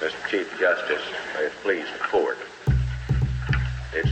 Mr. Chief Justice, may it please the court. It's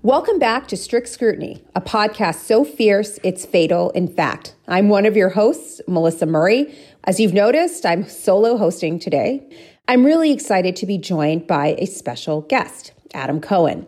Welcome back to Strict Scrutiny, a podcast so fierce it's fatal in fact. I'm one of your hosts, Melissa Murray. As you've noticed, I'm solo hosting today. I'm really excited to be joined by a special guest, Adam Cohen.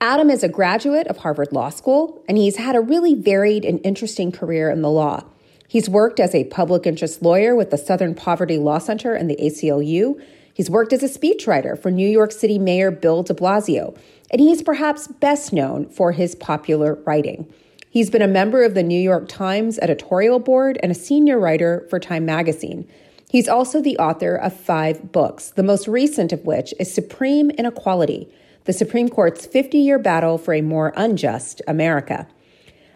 Adam is a graduate of Harvard Law School, and he's had a really varied and interesting career in the law. He's worked as a public interest lawyer with the Southern Poverty Law Center and the ACLU. He's worked as a speechwriter for New York City Mayor Bill de Blasio, and he's perhaps best known for his popular writing. He's been a member of the New York Times editorial board and a senior writer for Time magazine. He's also the author of 5 books, the most recent of which is Supreme Inequality, the Supreme Court's 50-year battle for a more unjust America.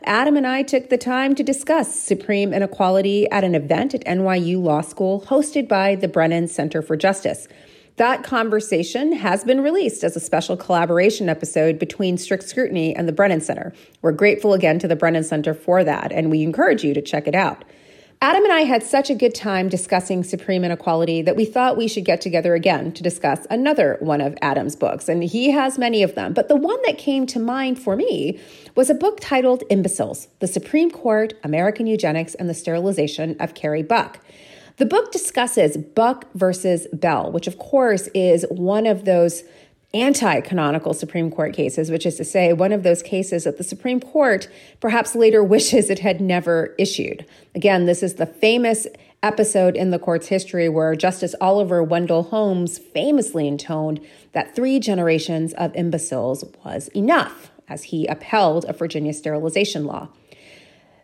Adam and I took the time to discuss Supreme Inequality at an event at NYU Law School hosted by the Brennan Center for Justice. That conversation has been released as a special collaboration episode between Strict Scrutiny and the Brennan Center. We're grateful again to the Brennan Center for that, and we encourage you to check it out. Adam and I had such a good time discussing Supreme Inequality that we thought we should get together again to discuss another one of Adam's books, and he has many of them. But the one that came to mind for me was a book titled Imbeciles, The Supreme Court, American Eugenics, and the Sterilization of Carrie Buck. The book discusses Buck versus Bell, which of course is one of those anti-canonical Supreme Court cases, which is to say one of those cases that the Supreme Court perhaps later wishes it had never issued. Again, this is the famous episode in the court's history where Justice Oliver Wendell Holmes famously intoned that 3 generations of imbeciles was enough as he upheld a Virginia sterilization law.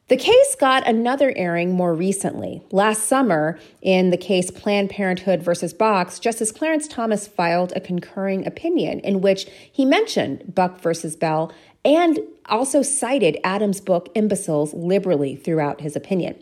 The case got another airing more recently. Last summer, in the case Planned Parenthood versus Box, Justice Clarence Thomas filed a concurring opinion in which he mentioned Buck versus Bell and also cited Adam's book, Imbeciles, liberally throughout his opinion.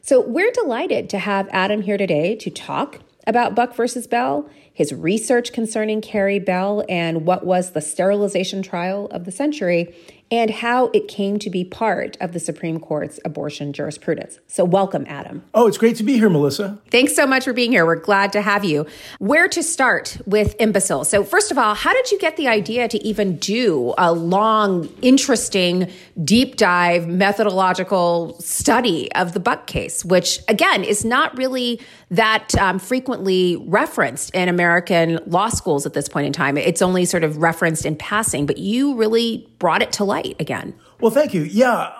So we're delighted to have Adam here today to talk about Buck versus Bell, his research concerning Carrie Bell and what was the sterilization trial of the century, and how it came to be part of the Supreme Court's abortion jurisprudence. So welcome, Adam. Oh, it's great to be here, Melissa. Thanks so much for being here. We're glad to have you. Where to start with Imbeciles? So first of all, how did you get the idea to even do a long, interesting, deep dive methodological study of the Buck case, which, again, is not really that frequently referenced in American law schools at this point in time? It's only sort of referenced in passing, but you really brought it to light again. Well, thank you. Yeah.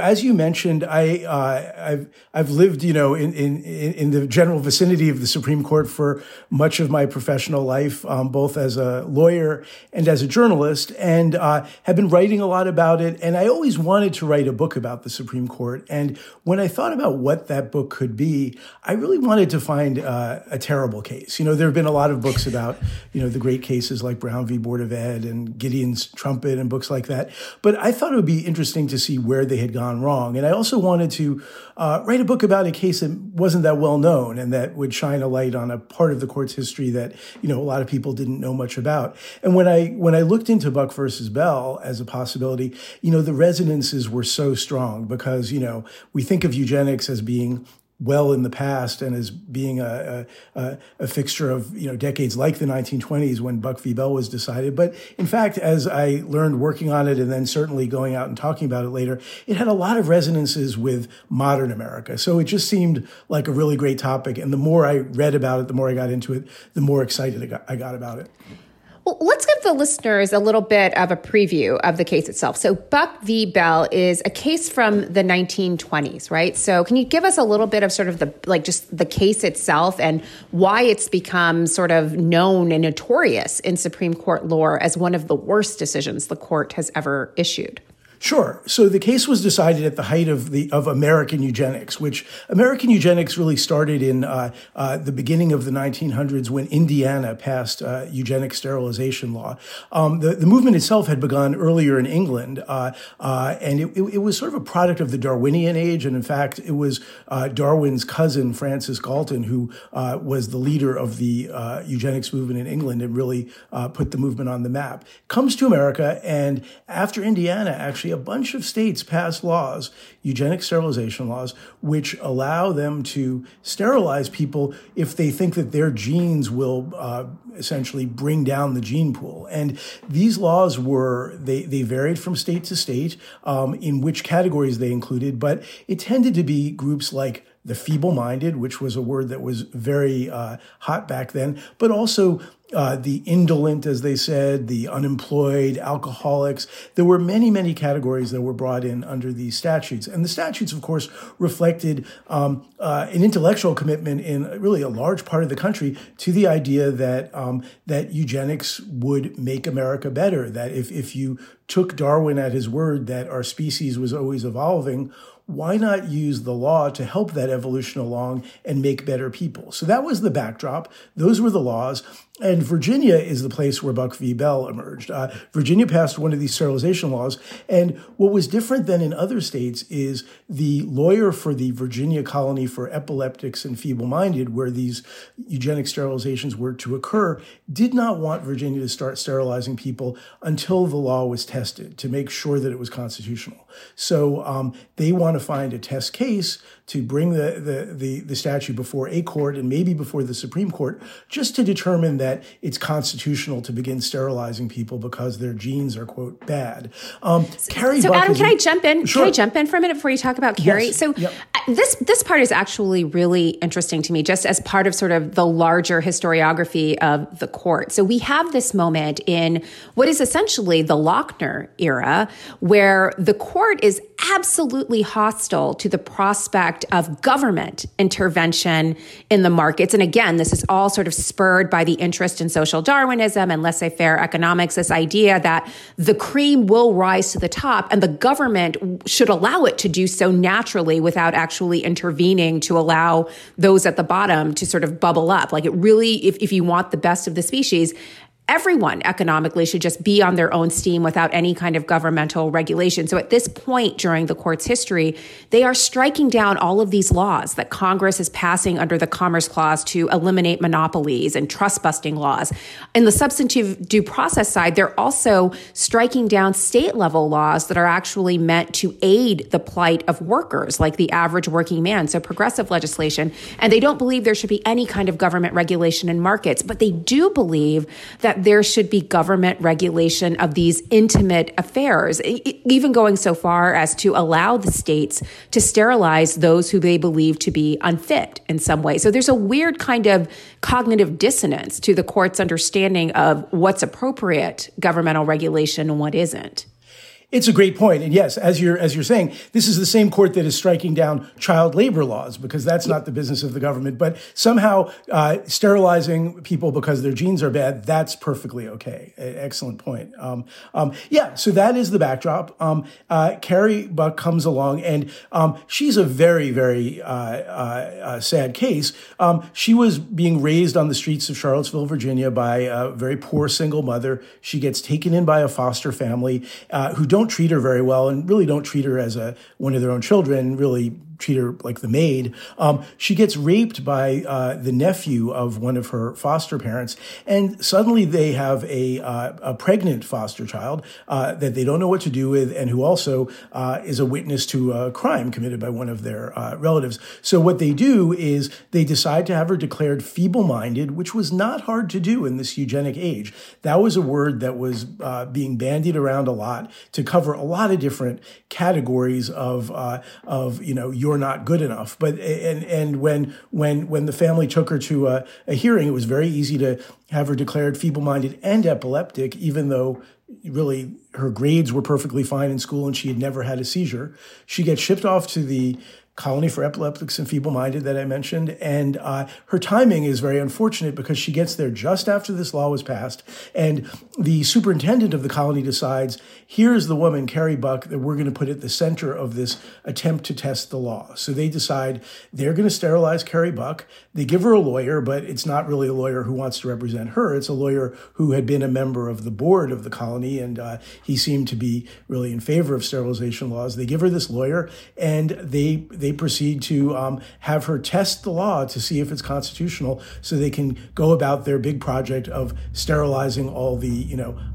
As you mentioned, I've lived, in the general vicinity of the Supreme Court for much of my professional life, both as a lawyer and as a journalist, and have been writing a lot about it. And I always wanted to write a book about the Supreme Court. And when I thought about what that book could be, I really wanted to find a terrible case. There have been a lot of books about, the great cases like Brown v. Board of Ed and Gideon's Trumpet and books like that. But I thought it would be interesting to see where they had gone wrong. And I also wanted to write a book about a case that wasn't that well known and that would shine a light on a part of the court's history that, a lot of people didn't know much about. And when I looked into Buck versus Bell as a possibility, the resonances were so strong because, we think of eugenics as being well in the past and as being a fixture of, you know, decades like the 1920s when Buck v. Bell was decided. But in fact, as I learned working on it and then certainly going out and talking about it later, it had a lot of resonances with modern America. So it just seemed like a really great topic. And the more I read about it, the more I got into it, the more excited I got about it. Well, let's give the listeners a little bit of a preview of the case itself. So Buck v. Bell is a case from the 1920s, right? So can you give us a little bit of sort of the, like, just the case itself and why it's become sort of known and notorious in Supreme Court lore as one of the worst decisions the court has ever issued? Sure. So the case was decided at the height of American eugenics, which American eugenics really started in the beginning of the 1900s when Indiana passed eugenic sterilization law. The movement itself had begun earlier in England, and it was sort of a product of the Darwinian age. And in fact, it was Darwin's cousin, Francis Galton, who was the leader of the eugenics movement in England and really put the movement on the map. Comes to America, and after Indiana, actually, a bunch of states pass laws, eugenic sterilization laws, which allow them to sterilize people if they think that their genes will essentially bring down the gene pool. And these laws were, they varied from state to state in which categories they included, but it tended to be groups like the feeble-minded, which was a word that was very hot back then, but also the indolent, as they said, the unemployed, alcoholics. There were many, many categories that were brought in under these statutes. And the statutes, of course, reflected an intellectual commitment in really a large part of the country to the idea that that eugenics would make America better, that if you took Darwin at his word that our species was always evolving, why not use the law to help that evolution along and make better people? So that was the backdrop. Those were the laws. And Virginia is the place where Buck v. Bell emerged. Virginia passed one of these sterilization laws. And what was different than in other states is the lawyer for the Virginia Colony for Epileptics and Feeble-Minded, where these eugenic sterilizations were to occur, did not want Virginia to start sterilizing people until the law was tested to make sure that it was constitutional. So they want to find a test case to bring the statute before a court and maybe before the Supreme Court just to determine that it's constitutional to begin sterilizing people because their genes are, quote, bad. So Adam, can I jump in? Sure. Can I jump in for a minute before you talk about Carrie? Yes. So yep. This part is actually really interesting to me, just as part of sort of the larger historiography of the court. So we have this moment in what is essentially the Lochner era, where the court is absolutely hostile to the prospect of government intervention in the markets. And again, this is all sort of spurred by the interest in social Darwinism and laissez-faire economics, this idea that the cream will rise to the top and the government should allow it to do so naturally without actually intervening to allow those at the bottom to sort of bubble up. Like, it really, if you want the best of the species, everyone economically should just be on their own steam without any kind of governmental regulation. So at this point during the court's history, they are striking down all of these laws that Congress is passing under the Commerce Clause to eliminate monopolies and trust-busting laws. In the substantive due process side, they're also striking down state-level laws that are actually meant to aid the plight of workers, like the average working man, so progressive legislation. And they don't believe there should be any kind of government regulation in markets, but they do believe that there should be government regulation of these intimate affairs, even going so far as to allow the states to sterilize those who they believe to be unfit in some way. So there's a weird kind of cognitive dissonance to the court's understanding of what's appropriate governmental regulation and what isn't. It's a great point. And yes, as you're saying, this is the same court that is striking down child labor laws because that's not the business of the government. But somehow sterilizing people because their genes are bad, that's perfectly okay. Excellent point. So that is the backdrop. Carrie Buck comes along and she's a very, very sad case. She was being raised on the streets of Charlottesville, Virginia by a very poor single mother. She gets taken in by a foster family who don't treat her very well and really don't treat her as one of their own children, really treat her like the maid. She gets raped by the nephew of one of her foster parents, and suddenly they have a pregnant foster child that they don't know what to do with, and who also is a witness to a crime committed by one of their relatives. So what they do is they decide to have her declared feeble-minded, which was not hard to do in this eugenic age. That was a word that was being bandied around a lot to cover a lot of different categories of you're not good enough. But and when the family took her to a hearing, it was very easy to have her declared feeble-minded and epileptic, even though really her grades were perfectly fine in school and she had never had a seizure. She gets shipped off to the Colony for Epileptics and Feeble-Minded that I mentioned. And her timing is very unfortunate because she gets there just after this law was passed. And the superintendent of the colony decides, here's the woman, Carrie Buck, that we're going to put at the center of this attempt to test the law. So they decide they're going to sterilize Carrie Buck. They give her a lawyer, but it's not really a lawyer who wants to represent her. It's a lawyer who had been a member of the board of the colony, and he seemed to be really in favor of sterilization laws. They give her this lawyer, and they proceed to have her test the law to see if it's constitutional, so they can go about their big project of sterilizing all the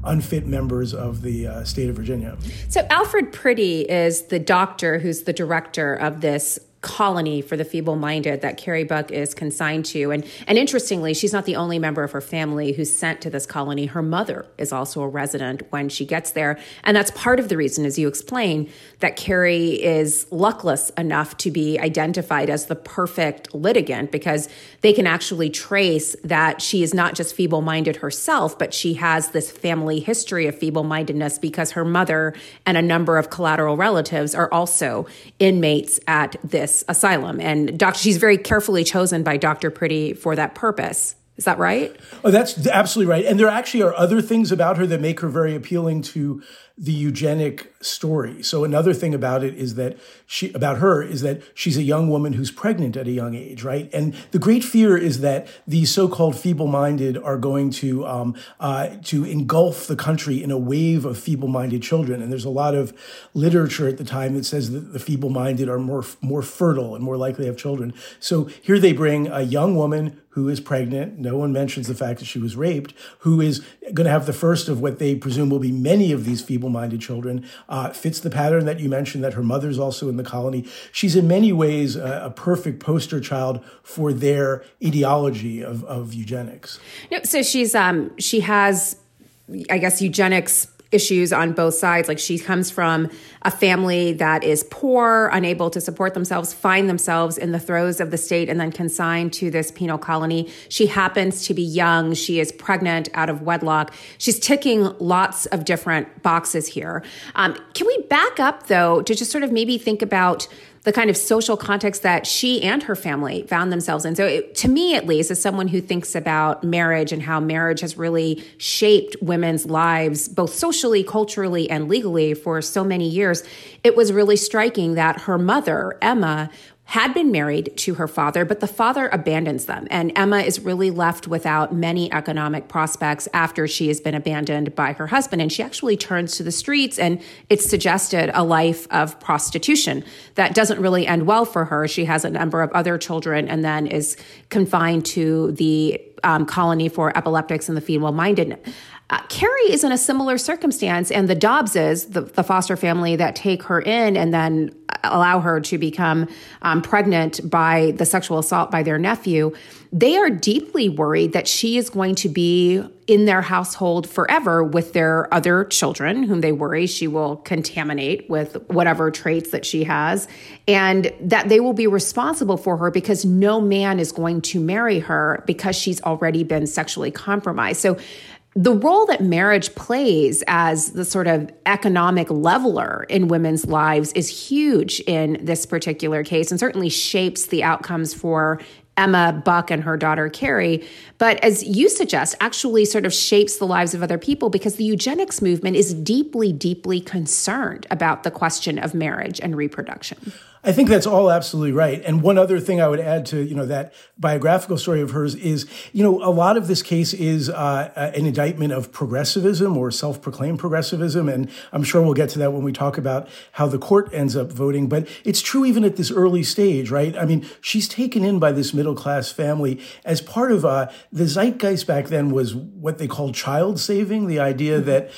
unfit members of the state of Virginia. So Alfred Priddy is the doctor who's the director of this colony for the feeble-minded that Carrie Buck is consigned to. And interestingly, she's not the only member of her family who's sent to this colony. Her mother is also a resident when she gets there. And that's part of the reason, as you explain, that Carrie is luckless enough to be identified as the perfect litigant, because they can actually trace that she is not just feeble-minded herself, but she has this family history of feeble-mindedness because her mother and a number of collateral relatives are also inmates at this asylum. And she's very carefully chosen by Dr. Priddy for that purpose. Is that right? Oh, that's absolutely right. And there actually are other things about her that make her very appealing to the eugenic story. So another thing about it is that she's a young woman who's pregnant at a young age, right? And the great fear is that the so-called feeble-minded are going to engulf the country in a wave of feeble-minded children. And there's a lot of literature at the time that says that the feeble-minded are more fertile and more likely to have children. So here they bring a young woman who is pregnant. No one mentions the fact that she was raped, who is going to have the first of what they presume will be many of these feeble-minded children. Fits the pattern that you mentioned, that her mother's also in the colony. She's in many ways a perfect poster child for their ideology of eugenics. No, so she has, I guess, eugenics issues on both sides. Like, she comes from a family that is poor, unable to support themselves, find themselves in the throes of the state, and then consigned to this penal colony. She happens to be young. She is pregnant out of wedlock. She's ticking lots of different boxes here. Can we back up, though, to just sort of maybe think about the kind of social context that she and her family found themselves in? So to me, at least, as someone who thinks about marriage and how marriage has really shaped women's lives, both socially, culturally, and legally for so many years, it was really striking that her mother, Emma, had been married to her father, but the father abandons them. And Emma is really left without many economic prospects after she has been abandoned by her husband. And she actually turns to the streets, and it's suggested a life of prostitution that doesn't really end well for her. She has a number of other children and then is confined to the colony for epileptics and the feeble-minded. Carrie is in a similar circumstance, and the Dobbses, the foster family that take her in and then allow her to become pregnant by the sexual assault by their nephew, they are deeply worried that she is going to be in their household forever with their other children, whom they worry she will contaminate with whatever traits that she has, and that they will be responsible for her because no man is going to marry her because she's already been sexually compromised. So the role that marriage plays as the sort of economic leveler in women's lives is huge in this particular case, and certainly shapes the outcomes for Emma, Buck, and her daughter, Carrie, but as you suggest, actually sort of shapes the lives of other people, because the eugenics movement is deeply, deeply concerned about the question of marriage and reproduction. I think that's all absolutely right. And one other thing I would add to, that biographical story of hers is, a lot of this case is an indictment of progressivism or self-proclaimed progressivism. And I'm sure we'll get to that when we talk about how the court ends up voting. But it's true even at this early stage, right? I mean, she's taken in by this middle-class family as part of the zeitgeist back then was what they called child saving, the idea that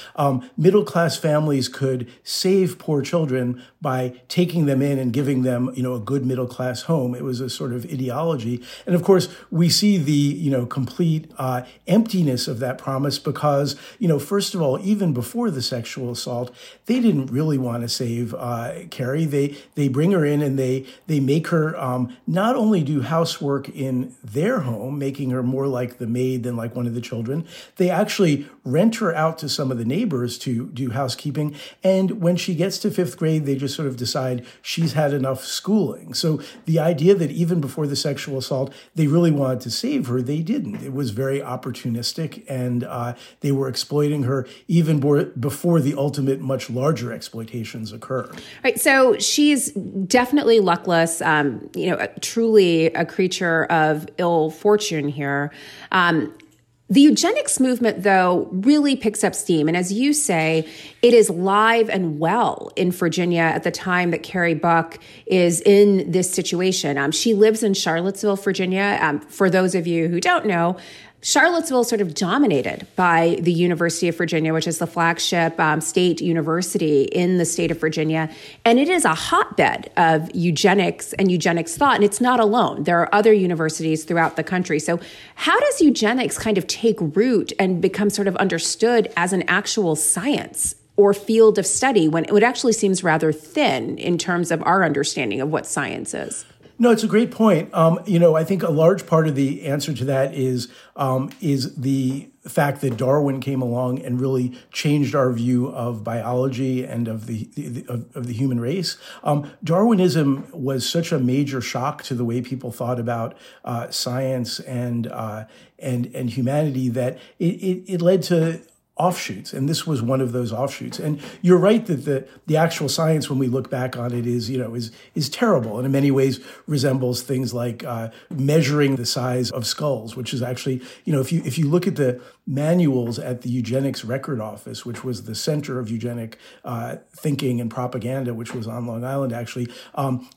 middle-class families could save poor children by taking them in and giving them, a good middle-class home. It was a sort of ideology. And of course, we see the, complete emptiness of that promise because, first of all, even before the sexual assault, they didn't really want to save Carrie. They bring her in and they make her not only do housework in their home, making her more like the maid than like one of the children, they actually rent her out to some of the neighbors to do housekeeping. And when she gets to fifth grade, they just sort of decide she's had enough schooling. So the idea that even before the sexual assault, they really wanted to save her, they didn't. It was very opportunistic, and they were exploiting her even before the ultimate, much larger exploitations occur. Right. So she's definitely luckless, truly a creature of ill fortune here. The eugenics movement, though, really picks up steam. And as you say, it is live and well in Virginia at the time that Carrie Buck is in this situation. She lives in Charlottesville, Virginia. For those of you who don't know, Charlottesville is sort of dominated by the University of Virginia, which is the flagship state university in the state of Virginia. And it is a hotbed of eugenics and eugenics thought. And it's not alone. There are other universities throughout the country. So how does eugenics kind of take root and become sort of understood as an actual science or field of study when it actually seems rather thin in terms of our understanding of what science is? No, it's a great point. I think a large part of the answer to that is the fact that Darwin came along and really changed our view of biology and of the human race. Darwinism was such a major shock to the way people thought about science and humanity that it led to offshoots. And this was one of those offshoots. And you're right that the actual science, when we look back on it, is terrible. And in many ways resembles things like measuring the size of skulls, which is actually, if you look at the manuals at the Eugenics Record Office, which was the center of eugenic thinking and propaganda, which was on Long Island, actually,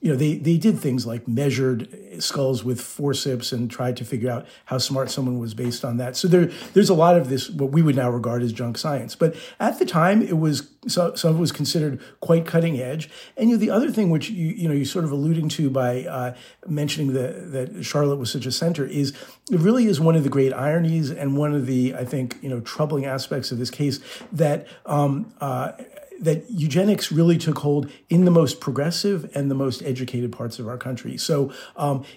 they did things like measured skulls with forceps and tried to figure out how smart someone was based on that. So there's a lot of this, what we would now regard as junk science. But at the time, it was some was considered quite cutting edge. And the other thing which you sort of alluding to by mentioning that Charlotte was such a center is it really is one of the great ironies and one of the troubling aspects of this case that that eugenics really took hold in the most progressive and the most educated parts of our country. So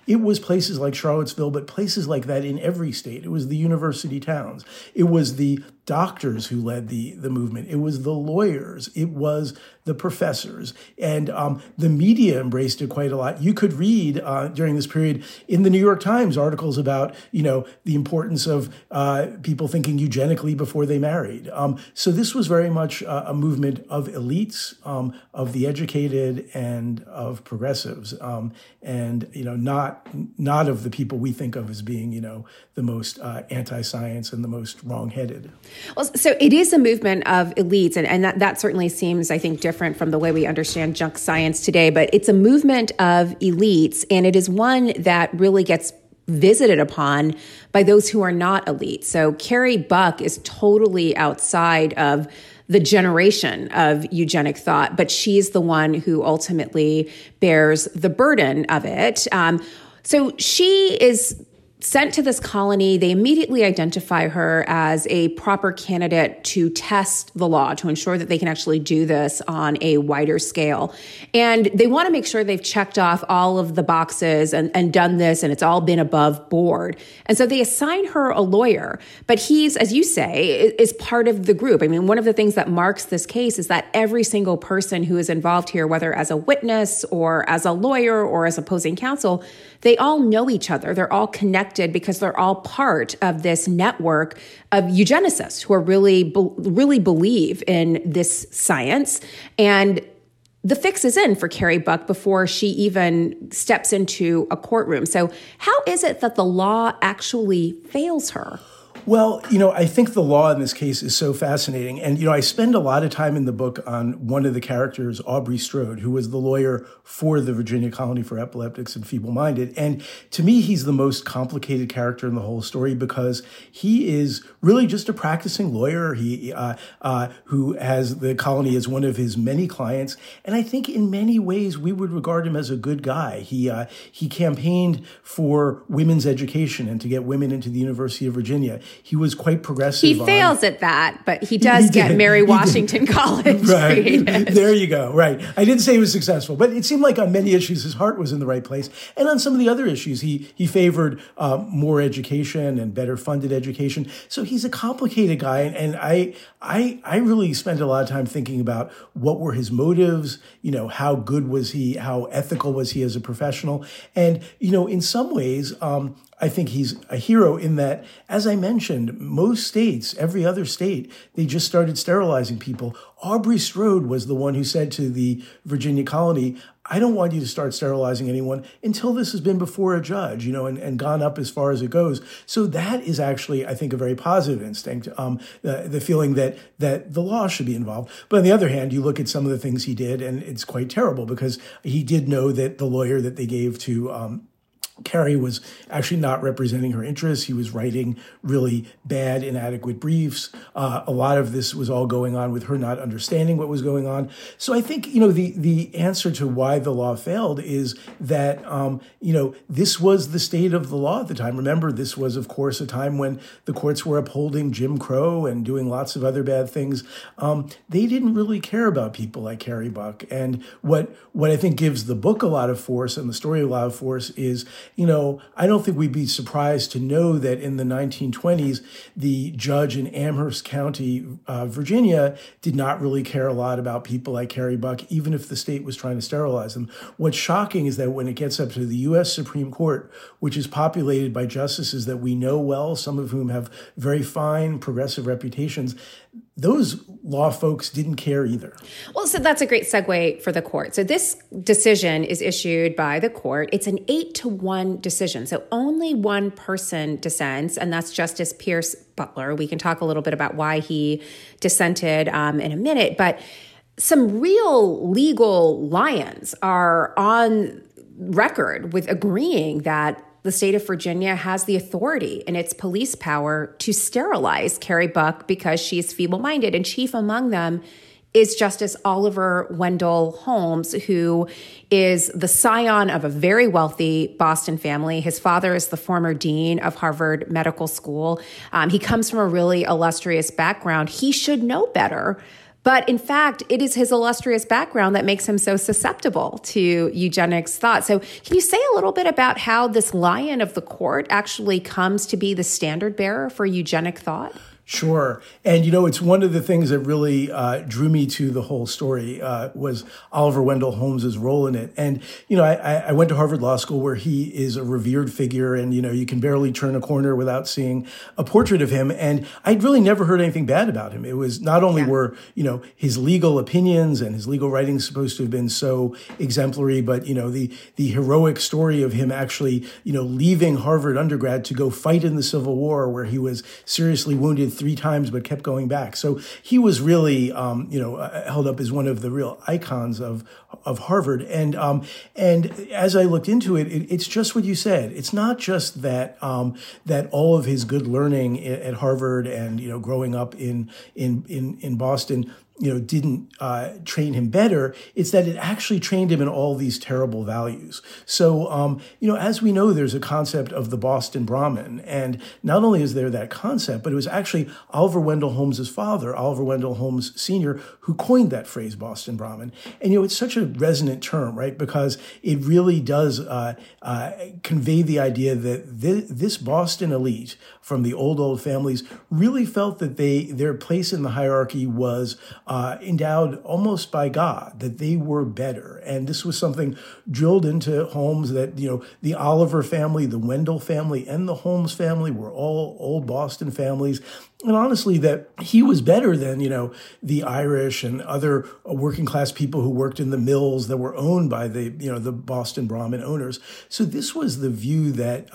it was places like Charlottesville, but places like that in every state. It was the university towns. It was the doctors who led the movement. It was the lawyers. It was the professors. And the media embraced it quite a lot. You could read during this period in the New York Times articles about, the importance of people thinking eugenically before they married. So this was very much a movement of elites, of the educated and of progressives, not of the people we think of as being, the most anti-science and the most wrong-headed. Well, so it is a movement of elites, and that certainly seems, I think, different from the way we understand junk science today, but it's a movement of elites, and it is one that really gets visited upon by those who are not elite. So Carrie Buck is totally outside of the generation of eugenic thought, but she's the one who ultimately bears the burden of it. So she is sent to this colony. They immediately identify her as a proper candidate to test the law, to ensure that they can actually do this on a wider scale. And they want to make sure they've checked off all of the boxes and done this, and it's all been above board. And so they assign her a lawyer, but he's, as you say, is part of the group. I mean, one of the things that marks this case is that every single person who is involved here, whether as a witness or as a lawyer or as opposing counsel, they all know each other. They're all connected because they're all part of this network of eugenicists who are really believe in this science. And the fix is in for Carrie Buck before she even steps into a courtroom. So how is it that the law actually fails her? Well, you know, I think the law in this case is so fascinating. And, you know, I spend a lot of time in the book on one of the characters, Aubrey Strode, who was the lawyer for the Virginia Colony for Epileptics and Feeble-Minded. And to me, he's the most complicated character in the whole story because he is really just a practicing lawyer who has the colony as one of his many clients. And I think in many ways, we would regard him as a good guy. He campaigned for women's education and to get women into the University of Virginia. He was quite progressive. He fails at that, but he does get Mary Washington College. Right. There you go. Right. I didn't say he was successful, but it seemed like on many issues, his heart was in the right place. And on some of the other issues, he favored more education and better funded education. So he's a complicated guy. And I really spent a lot of time thinking about what were his motives, you know, how good was he, how ethical was he as a professional? And, you know, in some ways, I think he's a hero in that, as I mentioned, most states, every other state, they just started sterilizing people. Aubrey Strode was the one who said to the Virginia colony, I don't want you to start sterilizing anyone until this has been before a judge, you know, and gone up as far as it goes. So that is actually, I think, a very positive instinct, the feeling that the law should be involved. But on the other hand, you look at some of the things he did, and it's quite terrible because he did know that the lawyer that they gave to Carrie was actually not representing her interests. He was writing really bad, inadequate briefs. A lot of this was all going on with her not understanding what was going on. So I think, you know, the answer to why the law failed is that, you know, this was the state of the law at the time. Remember, this was, of course, a time when the courts were upholding Jim Crow and doing lots of other bad things. They didn't really care about people like Carrie Buck. And what I think gives the book a lot of force and the story a lot of force is, you know, I don't think we'd be surprised to know that in the 1920s, the judge in Amherst County, Virginia, did not really care a lot about people like Carrie Buck, even if the state was trying to sterilize them. What's shocking is that when it gets up to the U.S. Supreme Court, which is populated by justices that we know well, some of whom have very fine progressive reputations, those law folks didn't care either. Well, so that's a great segue for the court. So this decision is issued by the court. It's an 8-1 decision. So only one person dissents, and that's Justice Pierce Butler. We can talk a little bit about why he dissented in a minute, but some real legal lions are on record with agreeing that the state of Virginia has the authority in its police power to sterilize Carrie Buck because she's feeble-minded. And chief among them is Justice Oliver Wendell Holmes, who is the scion of a very wealthy Boston family. His father is the former dean of Harvard Medical School. He comes from a really illustrious background. He should know better. But in fact, it is his illustrious background that makes him so susceptible to eugenics thought. So can you say a little bit about how this lion of the court actually comes to be the standard bearer for eugenic thought? Sure. And, you know, it's one of the things that really drew me to the whole story was Oliver Wendell Holmes' role in it. And, you know, I went to Harvard Law School where he is a revered figure and, you know, you can barely turn a corner without seeing a portrait of him. And I'd really never heard anything bad about him. It was not only were, you know, his legal opinions and his legal writing supposed to have been so exemplary, but, you know, the heroic story of him actually, you know, leaving Harvard undergrad to go fight in the Civil War where he was seriously wounded 3 times, but kept going back. So he was really, you know, held up as one of the real icons of Harvard. And as I looked into it, it's just what you said. It's not just that that all of his good learning at Harvard and, you know, growing up in Boston, you know, didn't train him better. It's that it actually trained him in all these terrible values. So, you know, as we know, there's a concept of the Boston Brahmin. And not only is there that concept, but it was actually Oliver Wendell Holmes' father, Oliver Wendell Holmes Sr., who coined that phrase, Boston Brahmin. And, you know, it's such a resonant term, right? Because it really does convey the idea that this Boston elite from the old families really felt that their place in the hierarchy was endowed almost by God, that they were better. And this was something drilled into Holmes that, you know, the Oliver family, the Wendell family, and the Holmes family were all old Boston families. And honestly, that he was better than, you know, the Irish and other working class people who worked in the mills that were owned by the, you know, the Boston Brahmin owners. So this was the view that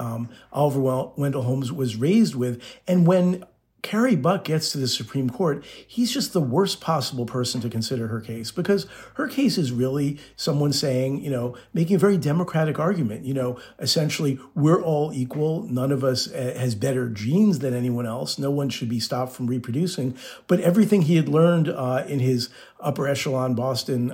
Oliver Wendell Holmes was raised with. And when Carrie Buck gets to the Supreme Court, he's just the worst possible person to consider her case, because her case is really someone saying, you know, making a very democratic argument, you know, essentially, we're all equal. None of us has better genes than anyone else. No one should be stopped from reproducing. But everything he had learned in his upper echelon Boston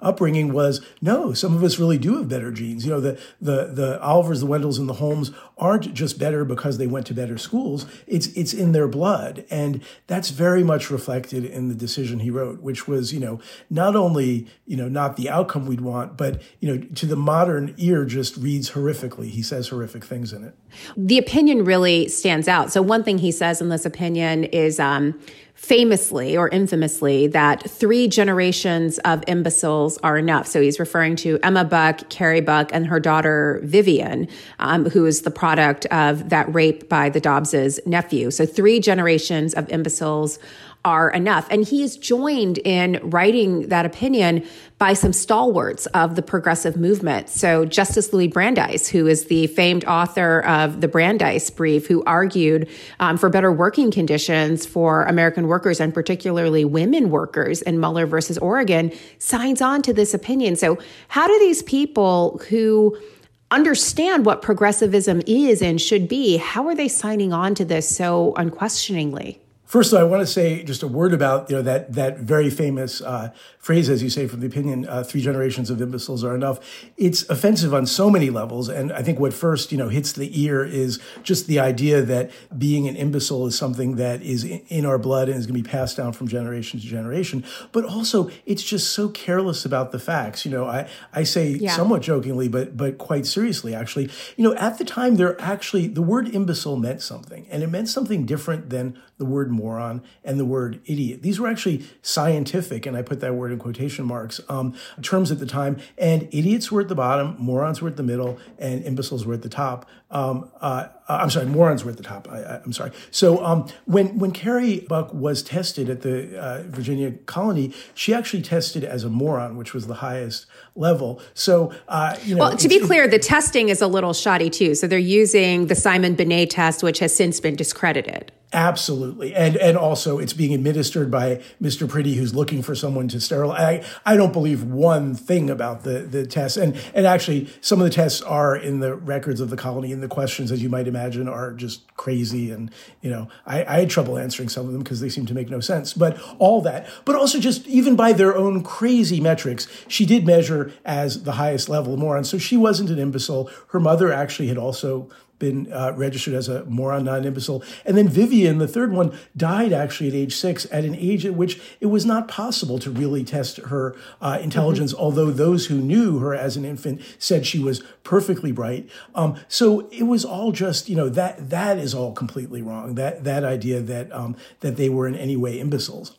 upbringing was, no, some of us really do have better genes. You know, the Olivers, the Wendells, and the Holmes aren't just better because they went to better schools. It's in their blood. And that's very much reflected in the decision he wrote, which was, you know, not only, you know, not the outcome we'd want, but, you know, to the modern ear just reads horrifically. He says horrific things in it. The opinion really stands out. So one thing he says in this opinion is, famously or infamously, that 3 generations of imbeciles are enough. So he's referring to Emma Buck, Carrie Buck, and her daughter Vivian, who is the product of that rape by the Dobbs' nephew. So 3 generations of imbeciles are enough. And he is joined in writing that opinion by some stalwarts of the progressive movement. So Justice Louis Brandeis, who is the famed author of the Brandeis Brief, who argued for better working conditions for American workers and particularly women workers in Mueller versus Oregon, signs on to this opinion. So how do these people who understand what progressivism is and should be, how are they signing on to this so unquestioningly? First, I want to say just a word about, you know, that very famous phrase, as you say, from the opinion, 3 generations of imbeciles are enough. It's offensive on so many levels. And I think what first, you know, hits the ear is just the idea that being an imbecile is something that is in our blood and is going to be passed down from generation to generation. But also, it's just so careless about the facts. You know, I say somewhat jokingly, but quite seriously, actually, you know, at the time, the word imbecile meant something. And it meant something different than the word moron and the word idiot. These were actually scientific, and I put that word in quotation marks, terms at the time. And idiots were at the bottom, morons were at the middle, and imbeciles were at the top. Morons were at the top. I'm sorry. So when Carrie Buck was tested at the Virginia Colony, she actually tested as a moron, which was the highest level. So, you know. Well, to be clear, the testing is a little shoddy too. So they're using the Simon Binet test, which has since been discredited. Absolutely. And also it's being administered by Mr. Priddy, who's looking for someone to sterilize. I don't believe one thing about the tests. And actually, some of the tests are in the records of the colony, and the questions, as you might imagine, are just crazy. And, you know, I had trouble answering some of them because they seemed to make no sense. But all that, but also just even by their own crazy metrics, she did measure as the highest level moron. So she wasn't an imbecile. Her mother actually had also been registered as a moron, not an imbecile. And then Vivian, the third one, died actually at age 6, at an age at which it was not possible to really test her intelligence, although those who knew her as an infant said she was perfectly bright. So it was all just, you know, that is all completely wrong, that idea that they were in any way imbeciles.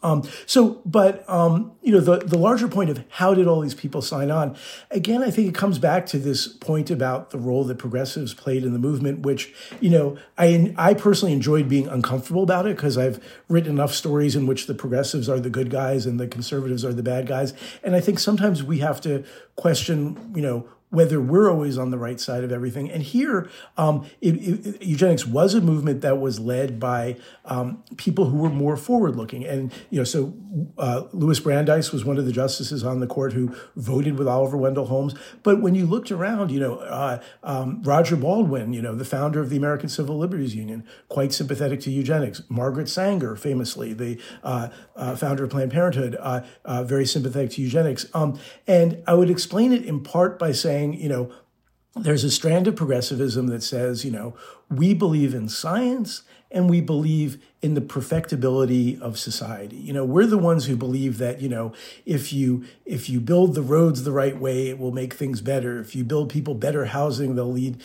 You know, the larger point of how did all these people sign on? Again, I think it comes back to this point about the role that progressives played in the movement, which, you know, I personally enjoyed being uncomfortable about it because I've written enough stories in which the progressives are the good guys and the conservatives are the bad guys. And I think sometimes we have to question, you know, whether we're always on the right side of everything. And here, eugenics was a movement that was led by people who were more forward-looking. And, you know, so Louis Brandeis was one of the justices on the court who voted with Oliver Wendell Holmes. But when you looked around, you know, Roger Baldwin, you know, the founder of the American Civil Liberties Union, quite sympathetic to eugenics. Margaret Sanger, famously, the founder of Planned Parenthood, very sympathetic to eugenics. And I would explain it in part by saying, you know, there's a strand of progressivism that says, you know, we believe in science and we believe in the perfectibility of society. You know, we're the ones who believe that, you know, if you build the roads the right way, it will make things better. If you build people better housing, they'll lead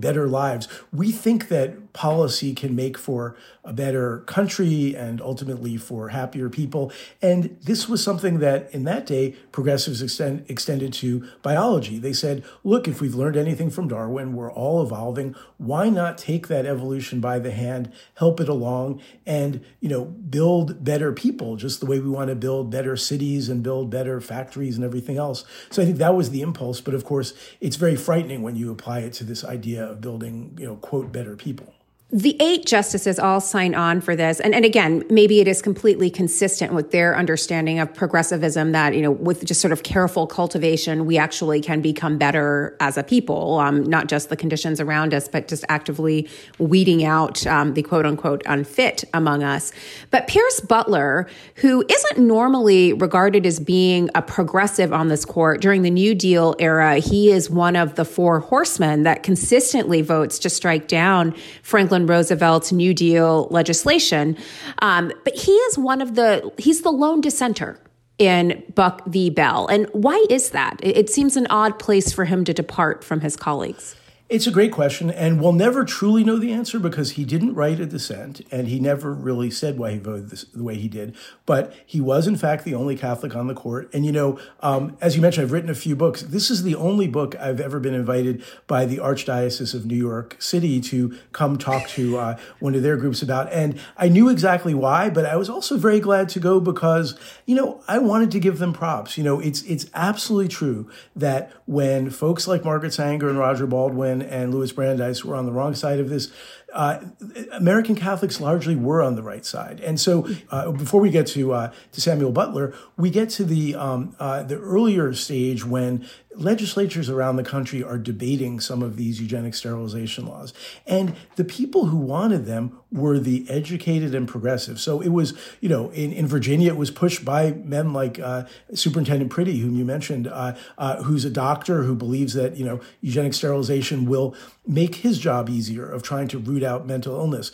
better lives. We think that policy can make for a better country and ultimately for happier people. And this was something that in that day, progressives extended to biology. They said, look, if we've learned anything from Darwin, we're all evolving. Why not take that evolution by the hand, help it along, and, you know, build better people, just the way we want to build better cities and build better factories and everything else. So I think that was the impulse. But of course, it's very frightening when you apply it to this idea of building, you know, quote, better people. The 8 justices all sign on for this. And again, maybe it is completely consistent with their understanding of progressivism that, you know, with just sort of careful cultivation, we actually can become better as a people, not just the conditions around us, but just actively weeding out the quote unquote unfit among us. But Pierce Butler, who isn't normally regarded as being a progressive on this court, during the New Deal era, he is one of the 4 horsemen that consistently votes to strike down Franklin Roosevelt's New Deal legislation. But he is he's the lone dissenter in Buck v. Bell. And why is that? It seems an odd place for him to depart from his colleagues. It's a great question, and we'll never truly know the answer because he didn't write a dissent, and he never really said why he voted the way he did. But he was, in fact, the only Catholic on the court. And, you know, as you mentioned, I've written a few books. This is the only book I've ever been invited by the Archdiocese of New York City to come talk to one of their groups about. And I knew exactly why, but I was also very glad to go because, you know, I wanted to give them props. You know, it's absolutely true that when folks like Margaret Sanger and Roger Baldwin and Louis Brandeis were on the wrong side of this, American Catholics largely were on the right side. And so before we get to Samuel Butler, we get to the earlier stage when legislatures around the country are debating some of these eugenic sterilization laws. And the people who wanted them were the educated and progressive. So it was, you know, in Virginia, it was pushed by men like Superintendent Priddy, whom you mentioned, who's a doctor who believes that, you know, eugenic sterilization will make his job easier of trying to root out mental illness.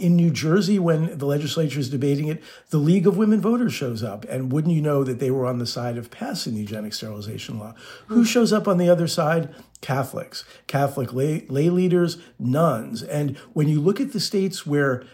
In New Jersey, when the legislature is debating it, the League of Women Voters shows up. And wouldn't you know that they were on the side of passing the eugenic sterilization law? Who shows up on the other side? Catholics, Catholic lay leaders, nuns. And when you look at the states where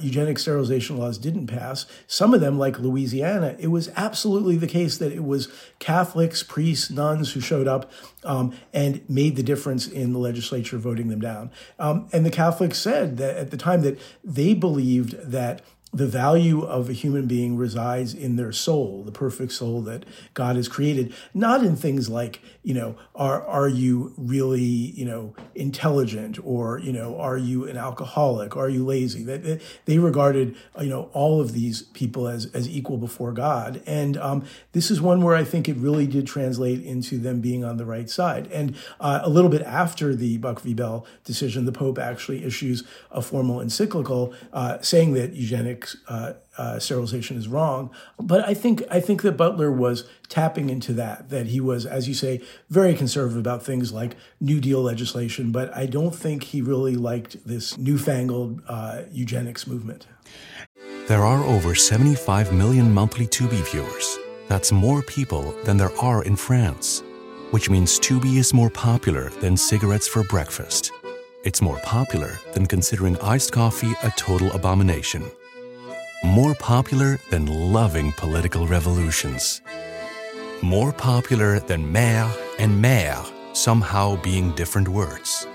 eugenic sterilization laws didn't pass, some of them, like Louisiana, it was absolutely the case that it was Catholics, priests, nuns who showed up and made the difference in the legislature voting them down. And the Catholics said that at the time that they believed that the value of a human being resides in their soul, the perfect soul that God has created, not in things like, you know, are you really, you know, intelligent, or, you know, are you an alcoholic? Are you lazy? That they regarded, you know, all of these people as equal before God. And this is one where I think it really did translate into them being on the right side. And a little bit after the Buck v. Bell decision, the Pope actually issues a formal encyclical saying that eugenic sterilization is wrong. But I think that Butler was tapping into that he was, as you say, very conservative about things like New Deal legislation. But I don't think he really liked this newfangled eugenics movement. There are over 75 million monthly Tubi viewers. That's more people than there are in France, which means Tubi is more popular than cigarettes for breakfast. It's more popular than considering iced coffee a total abomination. More popular than loving political revolutions. More popular than mère and mère somehow being different words.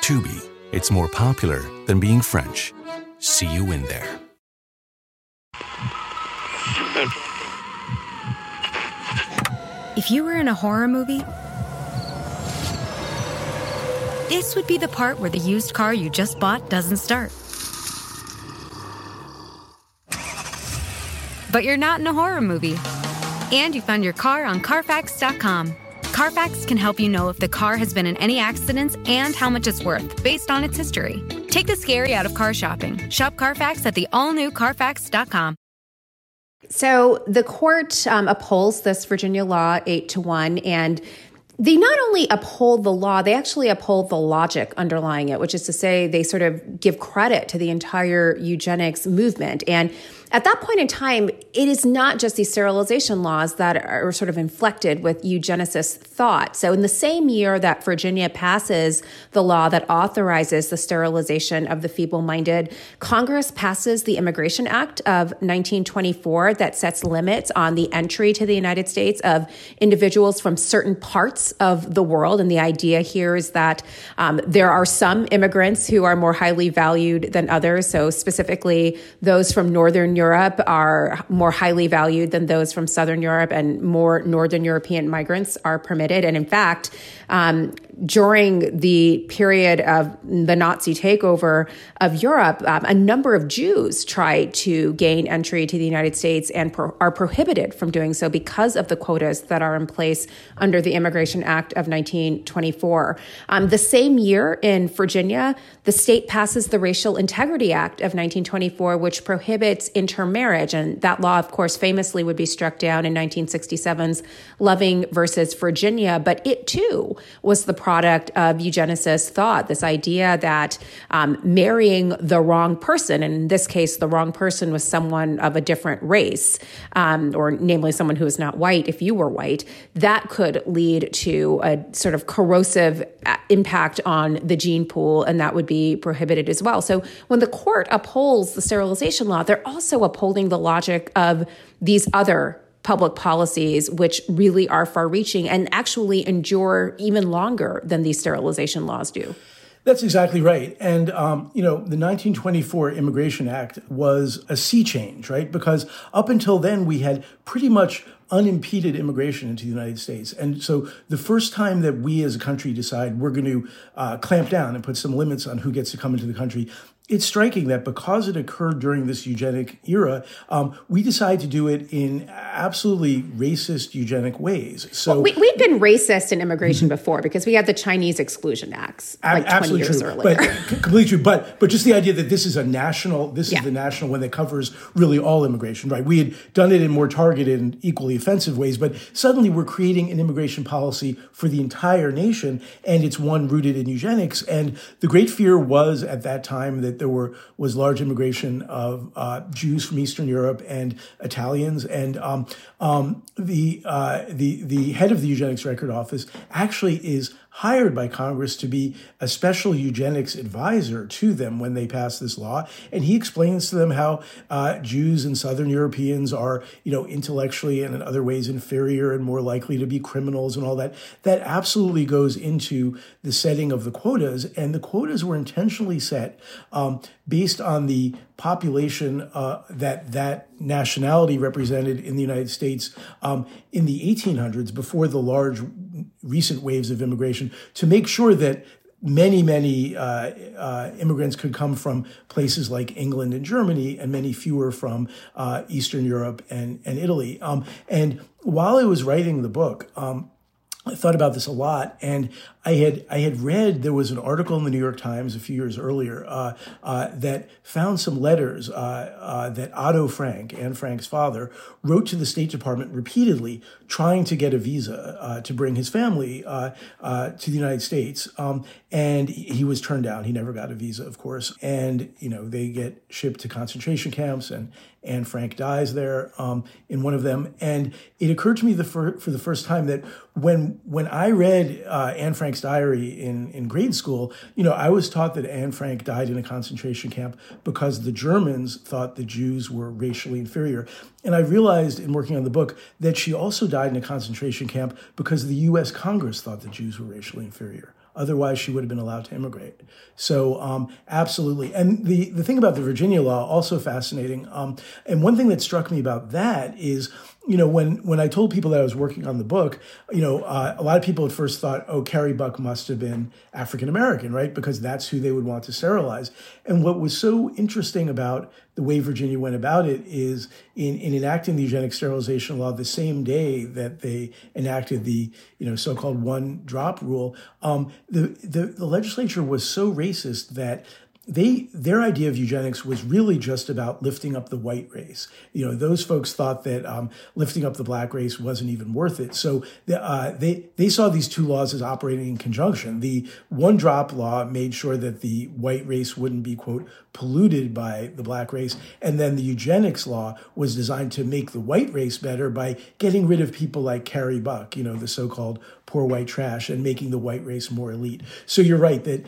Tubi, it's more popular than being French. See you in there. If you were in a horror movie, this would be the part where the used car you just bought doesn't start. But you're not in a horror movie. And you found your car on Carfax.com. Carfax can help you know if the car has been in any accidents and how much it's worth based on its history. Take the scary out of car shopping. Shop Carfax at the all-new Carfax.com. So the court upholds this Virginia law 8-1, and they not only uphold the law, they actually uphold the logic underlying it, which is to say they sort of give credit to the entire eugenics movement. And at that point in time, it is not just these sterilization laws that are sort of inflected with eugenicist thought. So in the same year that Virginia passes the law that authorizes the sterilization of the feeble-minded, Congress passes the Immigration Act of 1924 that sets limits on the entry to the United States of individuals from certain parts of the world. And the idea here is that there are some immigrants who are more highly valued than others. So specifically, those from Northern Europe are more highly valued than those from Southern Europe, and more Northern European migrants are permitted. And in fact, during the period of the Nazi takeover of Europe, a number of Jews tried to gain entry to the United States and are prohibited from doing so because of the quotas that are in place under the Immigration Act of 1924. The same year in Virginia, the state passes the Racial Integrity Act of 1924, which prohibits intermarriage. And that law, of course, famously would be struck down in 1967's Loving versus Virginia. But it, too, was the product of eugenicist thought, this idea that marrying the wrong person, and in this case, the wrong person was someone of a different race, or namely someone who is not white, if you were white, that could lead to a sort of corrosive impact on the gene pool, and that would be prohibited as well. So when the court upholds the sterilization law, they're also upholding the logic of these other public policies, which really are far-reaching and actually endure even longer than these sterilization laws do. That's exactly right. And, the 1924 Immigration Act was a sea change, right? Because up until then, we had pretty much unimpeded immigration into the United States. And so the first time that we as a country decide we're going to clamp down and put some limits on who gets to come into the country, it's striking that because it occurred during this eugenic era, we decide to do it in absolutely racist, eugenic ways. So we've been racist in immigration before because we had the Chinese Exclusion Acts like 20 years earlier. But, completely true. But just the idea that this is a national, this is the national one that covers really all immigration, right? We had done it in more targeted and equally offensive ways, but suddenly we're creating an immigration policy for the entire nation, and it's one rooted in eugenics. And the great fear was at that time that there was large immigration of Jews from Eastern Europe and Italians, and the head of the Eugenics Record Office actually is hired by Congress to be a special eugenics advisor to them when they pass this law. And he explains to them how Jews and Southern Europeans are, intellectually and in other ways inferior and more likely to be criminals and all that. That absolutely goes into the setting of the quotas. And the quotas were intentionally set based on the population that nationality represented in the United States in the 1800s, before the large recent waves of immigration, to make sure that many immigrants could come from places like England and Germany, and many fewer from Eastern Europe and Italy. And while I was writing the book, I thought about this a lot, and I had read there was an article in the New York Times a few years earlier that found some letters that Otto Frank, Anne Frank's father, wrote to the State Department repeatedly trying to get a visa to bring his family to the United States, and he was turned down. He never got a visa, of course, and they get shipped to concentration camps, and Anne Frank dies there in one of them. And it occurred to me for the first time that when I read Anne Frank's diary in grade school, I was taught that Anne Frank died in a concentration camp because the Germans thought the Jews were racially inferior. And I realized in working on the book that she also died in a concentration camp because the U.S. Congress thought the Jews were racially inferior. Otherwise, she would have been allowed to immigrate. So absolutely. And the thing about the Virginia law, also fascinating. And one thing that struck me about that is, when I told people that I was working on the book, a lot of people at first thought, oh, Carrie Buck must have been African-American, right? Because that's who they would want to sterilize. And what was so interesting about the way Virginia went about it is in enacting the eugenic sterilization law the same day that they enacted the so-called one-drop rule, the legislature was so racist that their idea of eugenics was really just about lifting up the white race. You know, those folks thought that lifting up the black race wasn't even worth it. So they saw these two laws as operating in conjunction. The one drop law made sure that the white race wouldn't be, quote, polluted by the black race. And then the eugenics law was designed to make the white race better by getting rid of people like Carrie Buck, you know, the so-called poor white trash, and making the white race more elite. So you're right that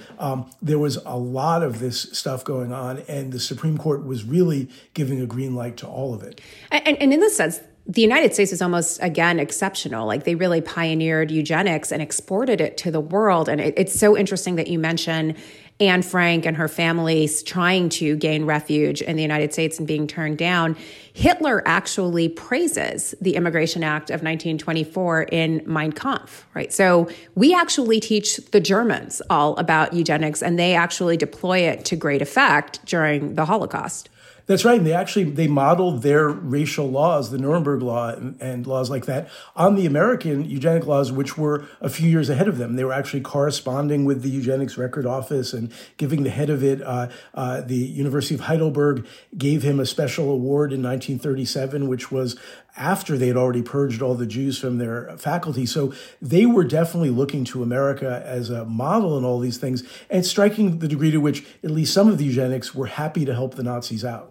there was a lot of this stuff going on, and the Supreme Court was really giving a green light to all of it. And in this sense, the United States is almost, again, exceptional. Like, they really pioneered eugenics and exported it to the world. And it's so interesting that you mention Anne Frank and her family trying to gain refuge in the United States and being turned down. Hitler actually praises the Immigration Act of 1924 in Mein Kampf, right? So we actually teach the Germans all about eugenics, and they actually deploy it to great effect during the Holocaust. That's right. And they modeled their racial laws, the Nuremberg Law and laws like that, on the American eugenic laws, which were a few years ahead of them. They were actually corresponding with the Eugenics Record Office and giving the head of it, the University of Heidelberg gave him a special award in 1937, which was after they had already purged all the Jews from their faculty. So they were definitely looking to America as a model in all these things, and striking the degree to which at least some of the eugenics were happy to help the Nazis out.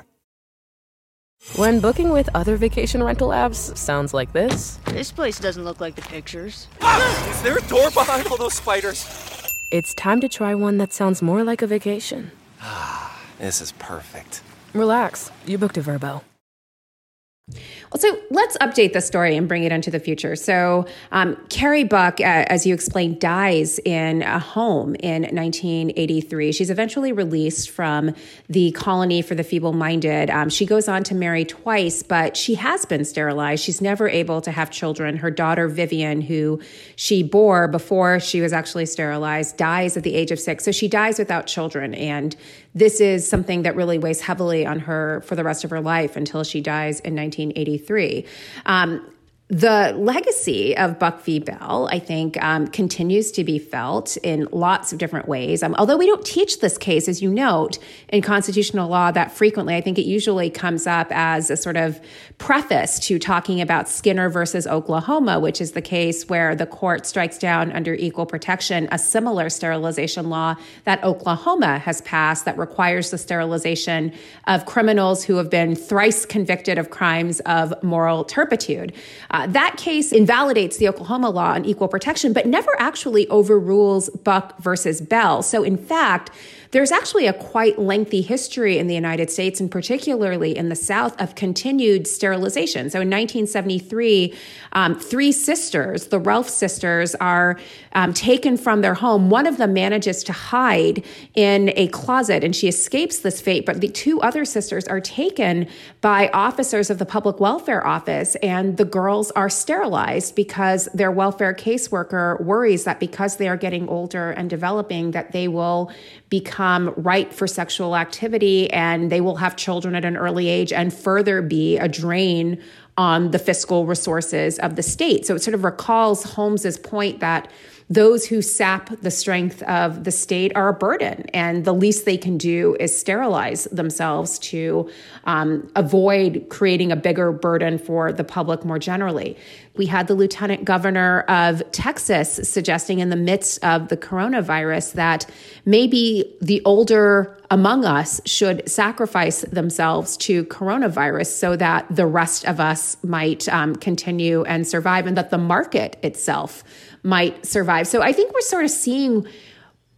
When booking with other vacation rental apps sounds like this. This place doesn't look like the pictures. Ah! Is there a door behind all those spiders? It's time to try one that sounds more like a vacation. Ah, this is perfect. Relax, you booked a Vrbo. Well, so let's update the story and bring it into the future. So Carrie Buck, as you explained, dies in a home in 1983. She's eventually released from the Colony for the Feeble-Minded. She goes on to marry twice, but she has been sterilized. She's never able to have children. Her daughter, Vivian, who she bore before she was actually sterilized, dies at the age of 6. So she dies without children. And this is something that really weighs heavily on her for the rest of her life until she dies in 1983. The legacy of Buck v. Bell, I think, continues to be felt in lots of different ways. Although we don't teach this case, as you note, in constitutional law that frequently, I think it usually comes up as a sort of preface to talking about Skinner versus Oklahoma, which is the case where the court strikes down under equal protection a similar sterilization law that Oklahoma has passed that requires the sterilization of criminals who have been thrice convicted of crimes of moral turpitude. That case invalidates the Oklahoma law on equal protection, but never actually overrules Buck versus Bell. So in fact, there's actually a quite lengthy history in the United States, and particularly in the South, of continued sterilization. So in 1973, three sisters, the Ralph sisters, are taken from their home. One of them manages to hide in a closet, and she escapes this fate. But the two other sisters are taken by officers of the Public Welfare Office, and the girls are sterilized because their welfare caseworker worries that because they are getting older and developing, that they will become ripe for sexual activity and they will have children at an early age and further be a drain on the fiscal resources of the state. So it sort of recalls Holmes's point that those who sap the strength of the state are a burden, and the least they can do is sterilize themselves to avoid creating a bigger burden for the public more generally. We had the lieutenant governor of Texas suggesting in the midst of the coronavirus that maybe the older among us should sacrifice themselves to coronavirus so that the rest of us might continue and survive, and that the market itself might survive. So I think we're sort of seeing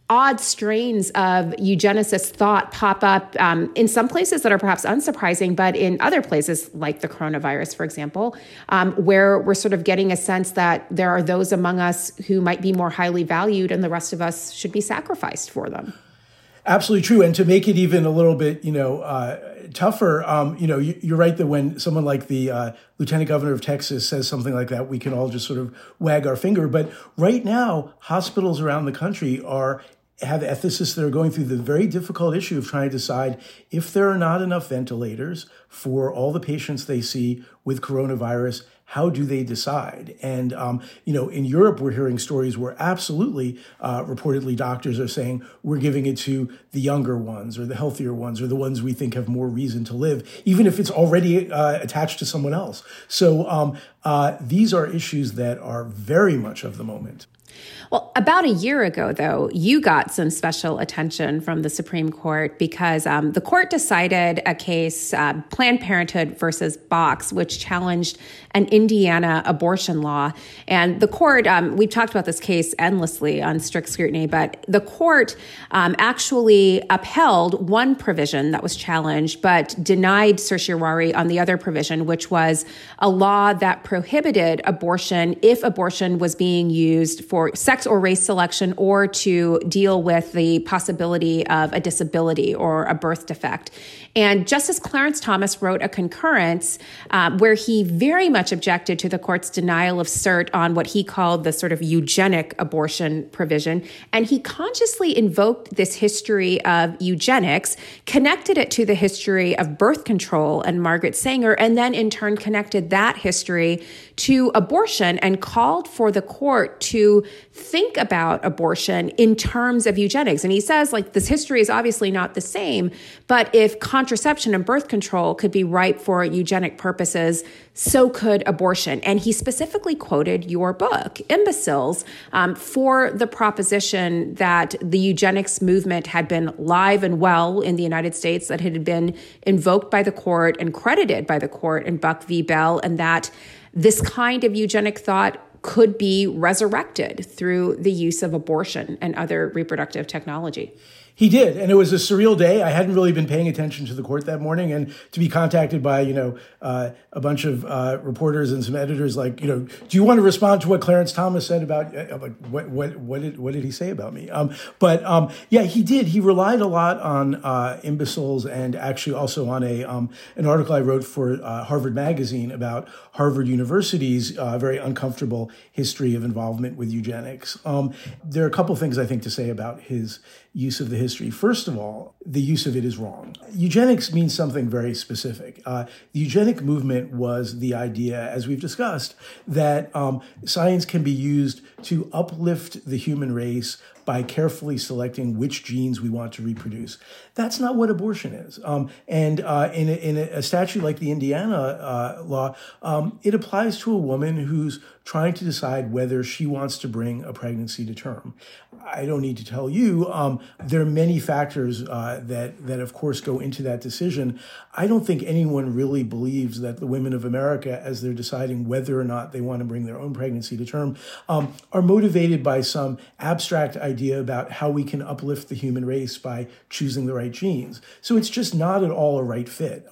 odd strains of eugenicist thought pop up in some places that are perhaps unsurprising, but in other places like the coronavirus, for example, where we're sort of getting a sense that there are those among us who might be more highly valued and the rest of us should be sacrificed for them. Absolutely true. And to make it even a little bit, tougher, you're right that when someone like the Lieutenant Governor of Texas says something like that, we can all just sort of wag our finger. But right now, hospitals around the country have ethicists that are going through the very difficult issue of trying to decide if there are not enough ventilators for all the patients they see with coronavirus. How do they decide? And, in Europe, we're hearing stories where absolutely, reportedly, doctors are saying we're giving it to the younger ones or the healthier ones or the ones we think have more reason to live, even if it's already attached to someone else. So these are issues that are very much of the moment. Well, about a year ago, though, you got some special attention from the Supreme Court because the court decided a case, Planned Parenthood versus Box, which challenged an Indiana abortion law. And the court, we've talked about this case endlessly on Strict Scrutiny, but the court actually upheld one provision that was challenged, but denied certiorari on the other provision, which was a law that prohibited abortion if abortion was being used for sex or race selection or to deal with the possibility of a disability or a birth defect. And Justice Clarence Thomas wrote a concurrence where he very much objected to the court's denial of cert on what he called the sort of eugenic abortion provision. And he consciously invoked this history of eugenics, connected it to the history of birth control and Margaret Sanger, and then in turn connected that history to abortion and called for the court to think about abortion in terms of eugenics. And he says, this history is obviously not the same, but if contraception and birth control could be ripe for eugenic purposes, so could abortion. And he specifically quoted your book, Imbeciles, for the proposition that the eugenics movement had been live and well in the United States, that it had been invoked by the court and credited by the court in Buck v. Bell, and that this kind of eugenic thought could be resurrected through the use of abortion and other reproductive technology. He did. And it was a surreal day. I hadn't really been paying attention to the court that morning. And to be contacted by, a bunch of reporters and some editors do you want to respond to what Clarence Thomas said about, I'm like, what did he say about me? He did. He relied a lot on Imbeciles and actually also on an article I wrote for Harvard Magazine about Harvard University's very uncomfortable history of involvement with eugenics. There are a couple things I think to say about his use of the history. First of all, the use of it is wrong. Eugenics means something very specific. The eugenic movement was the idea, as we've discussed, that science can be used to uplift the human race by carefully selecting which genes we want to reproduce. That's not what abortion is. In a statute like the Indiana law, it applies to a woman who's trying to decide whether she wants to bring a pregnancy to term. I don't need to tell you, there are many factors that of course go into that decision. I don't think anyone really believes that the women of America, as they're deciding whether or not they want to bring their own pregnancy to term, are motivated by some abstract idea about how we can uplift the human race by choosing the right genes. So it's just not at all a right fit.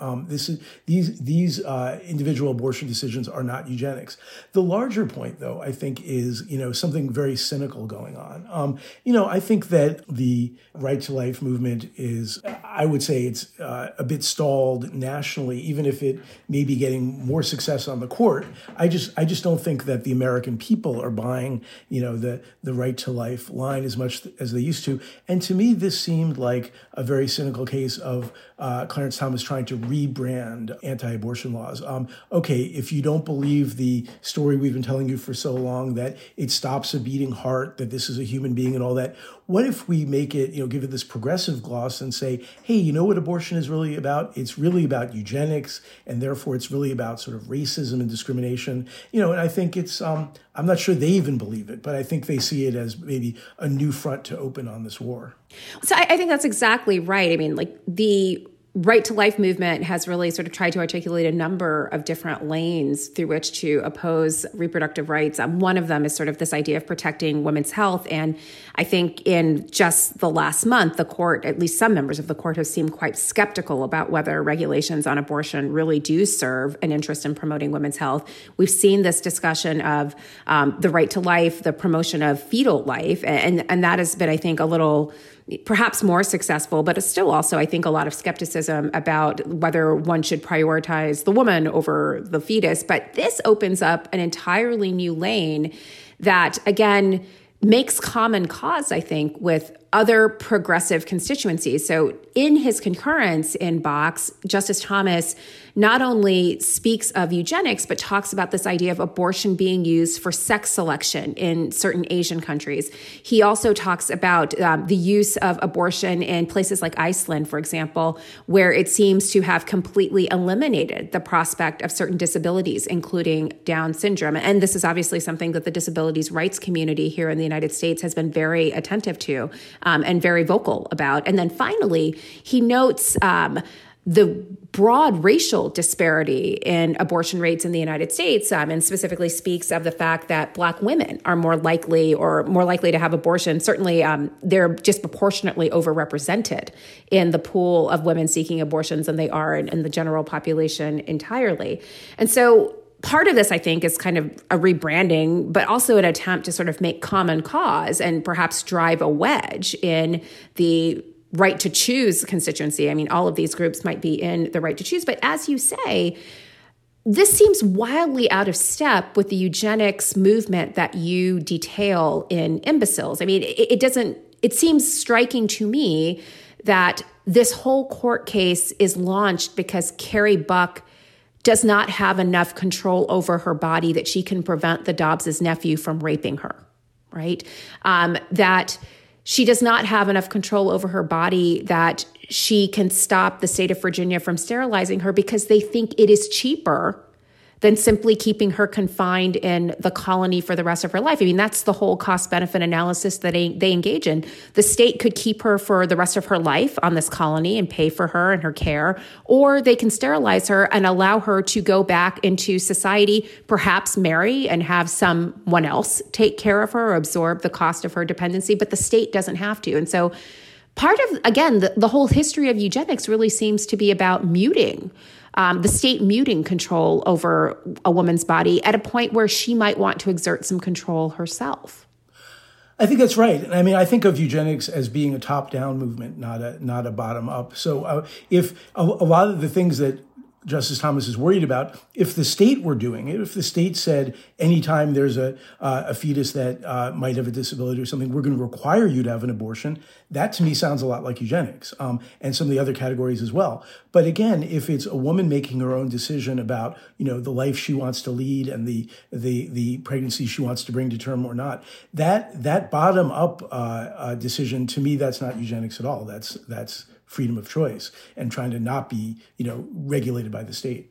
These individual abortion decisions are not eugenics. The larger point, though, I think is, something very cynical going on. I think that the Right to Life movement is, I would say it's a bit stalled nationally, even if it may be getting more success on the court. I just don't think that the American people are buying, the Right to Life line as much as they used to. And to me, this seemed like a very cynical case of Clarence Thomas trying to rebrand anti-abortion laws. If you don't believe the story we've been telling you for so long that it stops a beating heart, that this is a human being and all that, what if we make it, give it this progressive gloss and say, hey, you know what abortion is really about? It's really about eugenics, and therefore it's really about sort of racism and discrimination. And I think it's, I'm not sure they even believe it, but I think they see it as maybe a new front to open on this war. So I think that's exactly right. I mean, the Right to Life movement has really sort of tried to articulate a number of different lanes through which to oppose reproductive rights. One of them is sort of this idea of protecting women's health. And I think in just the last month, the court, at least some members of the court, have seemed quite skeptical about whether regulations on abortion really do serve an interest in promoting women's health. We've seen this discussion of the right to life, the promotion of fetal life. And that has been, I think, a little perhaps more successful, but it's still also, I think, a lot of skepticism about whether one should prioritize the woman over the fetus. But this opens up an entirely new lane that, again, makes common cause, I think, with other progressive constituencies. So in his concurrence in Box, Justice Thomas not only speaks of eugenics, but talks about this idea of abortion being used for sex selection in certain Asian countries. He also talks about the use of abortion in places like Iceland, for example, where it seems to have completely eliminated the prospect of certain disabilities, including Down syndrome. And this is obviously something that the disabilities rights community here in the United States has been very attentive to and very vocal about. And then finally, he notes the broad racial disparity in abortion rates in the United States, and specifically speaks of the fact that Black women are more likely to have abortion. Certainly, they're disproportionately overrepresented in the pool of women seeking abortions than they are in the general population entirely. And so part of this, I think, is kind of a rebranding, but also an attempt to sort of make common cause and perhaps drive a wedge in the right to choose constituency. I mean, all of these groups might be in the right to choose. But as you say, this seems wildly out of step with the eugenics movement that you detail in Imbeciles. I mean, it seems striking to me that this whole court case is launched because Carrie Buck does not have enough control over her body that she can prevent the Dobbs' nephew from raping her, right? That she does not have enough control over her body that she can stop the state of Virginia from sterilizing her because they think it is cheaper than simply keeping her confined in the colony for the rest of her life. I mean, that's the whole cost-benefit analysis that they engage in. The state could keep her for the rest of her life on this colony and pay for her and her care, or they can sterilize her and allow her to go back into society, perhaps marry and have someone else take care of her or absorb the cost of her dependency, but the state doesn't have to. And so part of, again, the whole history of eugenics really seems to be about muting the state muting control over a woman's body at a point where she might want to exert some control herself. I think that's right. I mean, I think of eugenics as being a top-down movement, not a bottom-up. So if a lot of the things that Justice Thomas is worried about, if the state were doing it, if the state said anytime there's a fetus that might have a disability or something, we're going to require you to have an abortion, that to me sounds a lot like eugenics and some of the other categories as well. But again, if it's a woman making her own decision about, you know, the life she wants to lead and the pregnancy she wants to bring to term or not, that bottom up decision, to me, that's not eugenics at all. That's freedom of choice and trying to not be, you know, regulated by the state.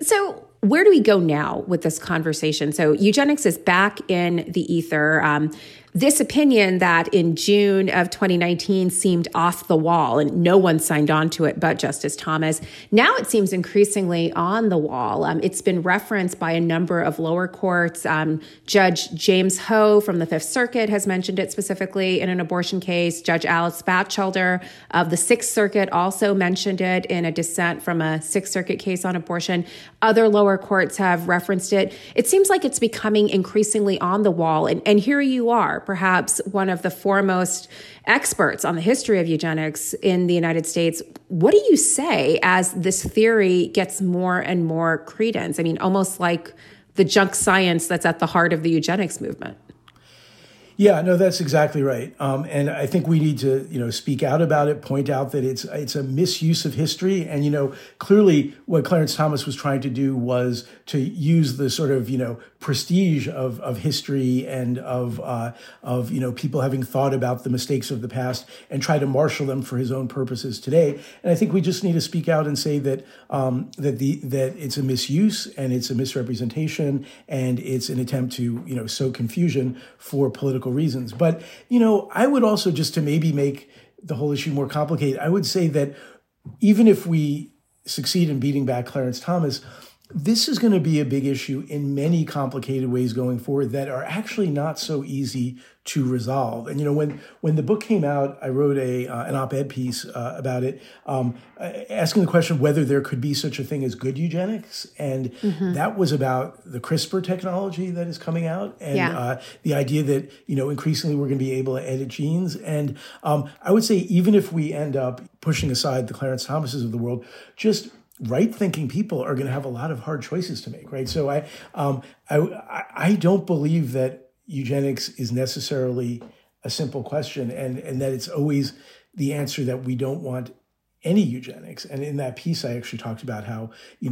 So where do we go now with this conversation? So eugenics is back in the ether. This opinion that in June of 2019 seemed off the wall and no one signed on to it but Justice Thomas. Now it seems increasingly on the wall. It's been referenced by a number of lower courts. Judge James Ho from the Fifth Circuit has mentioned it specifically in an abortion case. Judge Alice Batchelder of the Sixth Circuit also mentioned it in a dissent from a Sixth Circuit case on abortion. Other lower courts have referenced it. It seems like it's becoming increasingly on the wall. And here you are, perhaps one of the foremost experts on the history of eugenics in the United States. What do you say as this theory gets more and more credence? I mean, almost like the junk science that's at the heart of the eugenics movement. Yeah, no, that's exactly right. And I think we need to, you know, speak out about it, point out that it's a misuse of history. And, you know, clearly what Clarence Thomas was trying to do was to use the sort of, you know, prestige of history and of, you know, people having thought about the mistakes of the past and try to marshal them for his own purposes today. And I think we just need to speak out and say that, that it's a misuse and it's a misrepresentation and it's an attempt to, you know, sow confusion for political reasons. But, you know, I would also, just to maybe make the whole issue more complicated, I would say that even if we succeed in beating back Clarence Thomas, This is going to be a big issue in many complicated ways going forward that are actually not so easy to resolve. And, you know, when the book came out, I wrote an op-ed piece about it, asking the question whether there could be such a thing as good eugenics. And that was about the CRISPR technology that is coming out and the idea that, you know, increasingly we're going to be able to edit genes. And I would say even if we end up pushing aside the Clarence Thomases of the world, just right-thinking people are going to have a lot of hard choices to make, right? So I don't believe that eugenics is necessarily a simple question, and that it's always the answer that we don't want any eugenics. And in that piece, I actually talked about how, you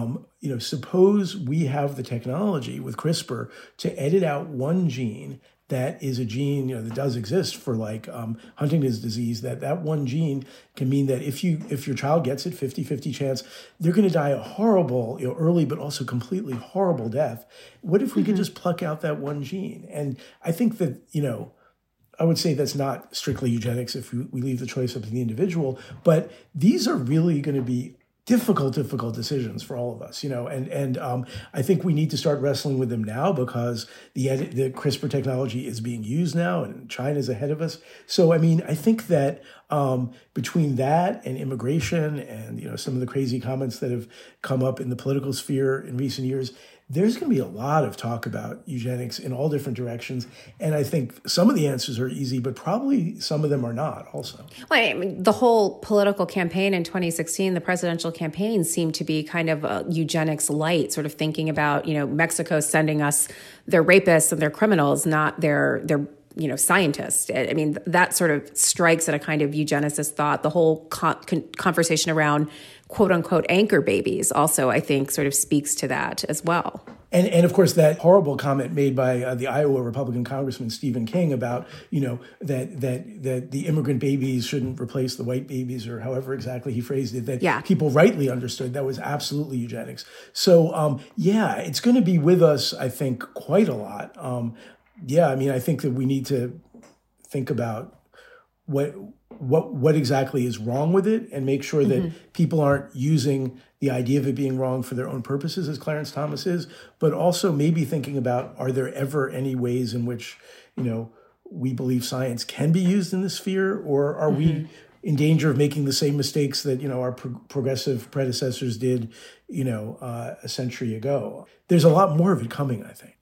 know, suppose we have the technology with CRISPR to edit out one gene that is a gene, you know, that does exist for like Huntington's disease, that one gene can mean that if your child gets it, 50-50 chance, they're going to die a horrible, you know, early, but also completely horrible death. What if we could just pluck out that one gene? And I think that, you know, I would say that's not strictly eugenics if we leave the choice up to the individual, but these are really going to be difficult decisions for all of us, you know, and I think we need to start wrestling with them now because the CRISPR technology is being used now and China's ahead of us. So, I mean, I think that between that and immigration and, you know, some of the crazy comments that have come up in the political sphere in recent years, there's going to be a lot of talk about eugenics in all different directions. And I think some of the answers are easy, but probably some of them are not also. Well, I mean, the whole political campaign in 2016, the presidential campaign seemed to be kind of a eugenics light, sort of thinking about, you know, Mexico sending us their rapists and their criminals, not their you know, scientists. I mean, that sort of strikes at a kind of eugenicist thought. The whole conversation around quote unquote anchor babies also, I think, sort of speaks to that as well. And of course, that horrible comment made by the Iowa Republican Congressman Stephen King about, you know, that the immigrant babies shouldn't replace the white babies, or however exactly he phrased it, that people rightly understood that was absolutely eugenics. So, it's going to be with us, I think, quite a lot. I mean, I think that we need to think about what exactly is wrong with it and make sure that people aren't using the idea of it being wrong for their own purposes, as Clarence Thomas is, but also maybe thinking about, are there ever any ways in which, you know, we believe science can be used in this sphere, or are we in danger of making the same mistakes that, you know, our progressive predecessors did, you know, a century ago? There's a lot more of it coming, I think.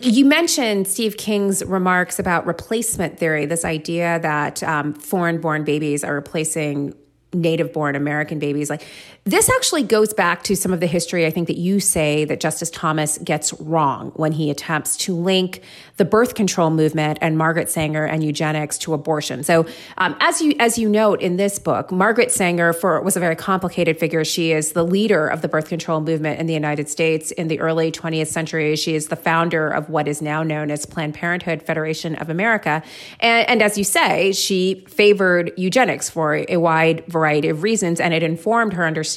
You mentioned Steve King's remarks about replacement theory, this idea that foreign-born babies are replacing native-born American babies. Like, this actually goes back to some of the history, I think, that you say that Justice Thomas gets wrong when he attempts to link the birth control movement and Margaret Sanger and eugenics to abortion. So, as you note in this book, Margaret Sanger was a very complicated figure. She is the leader of the birth control movement in the United States in the early 20th century. She is the founder of what is now known as Planned Parenthood Federation of America, and as you say, she favored eugenics for a wide variety of reasons, and it informed her understanding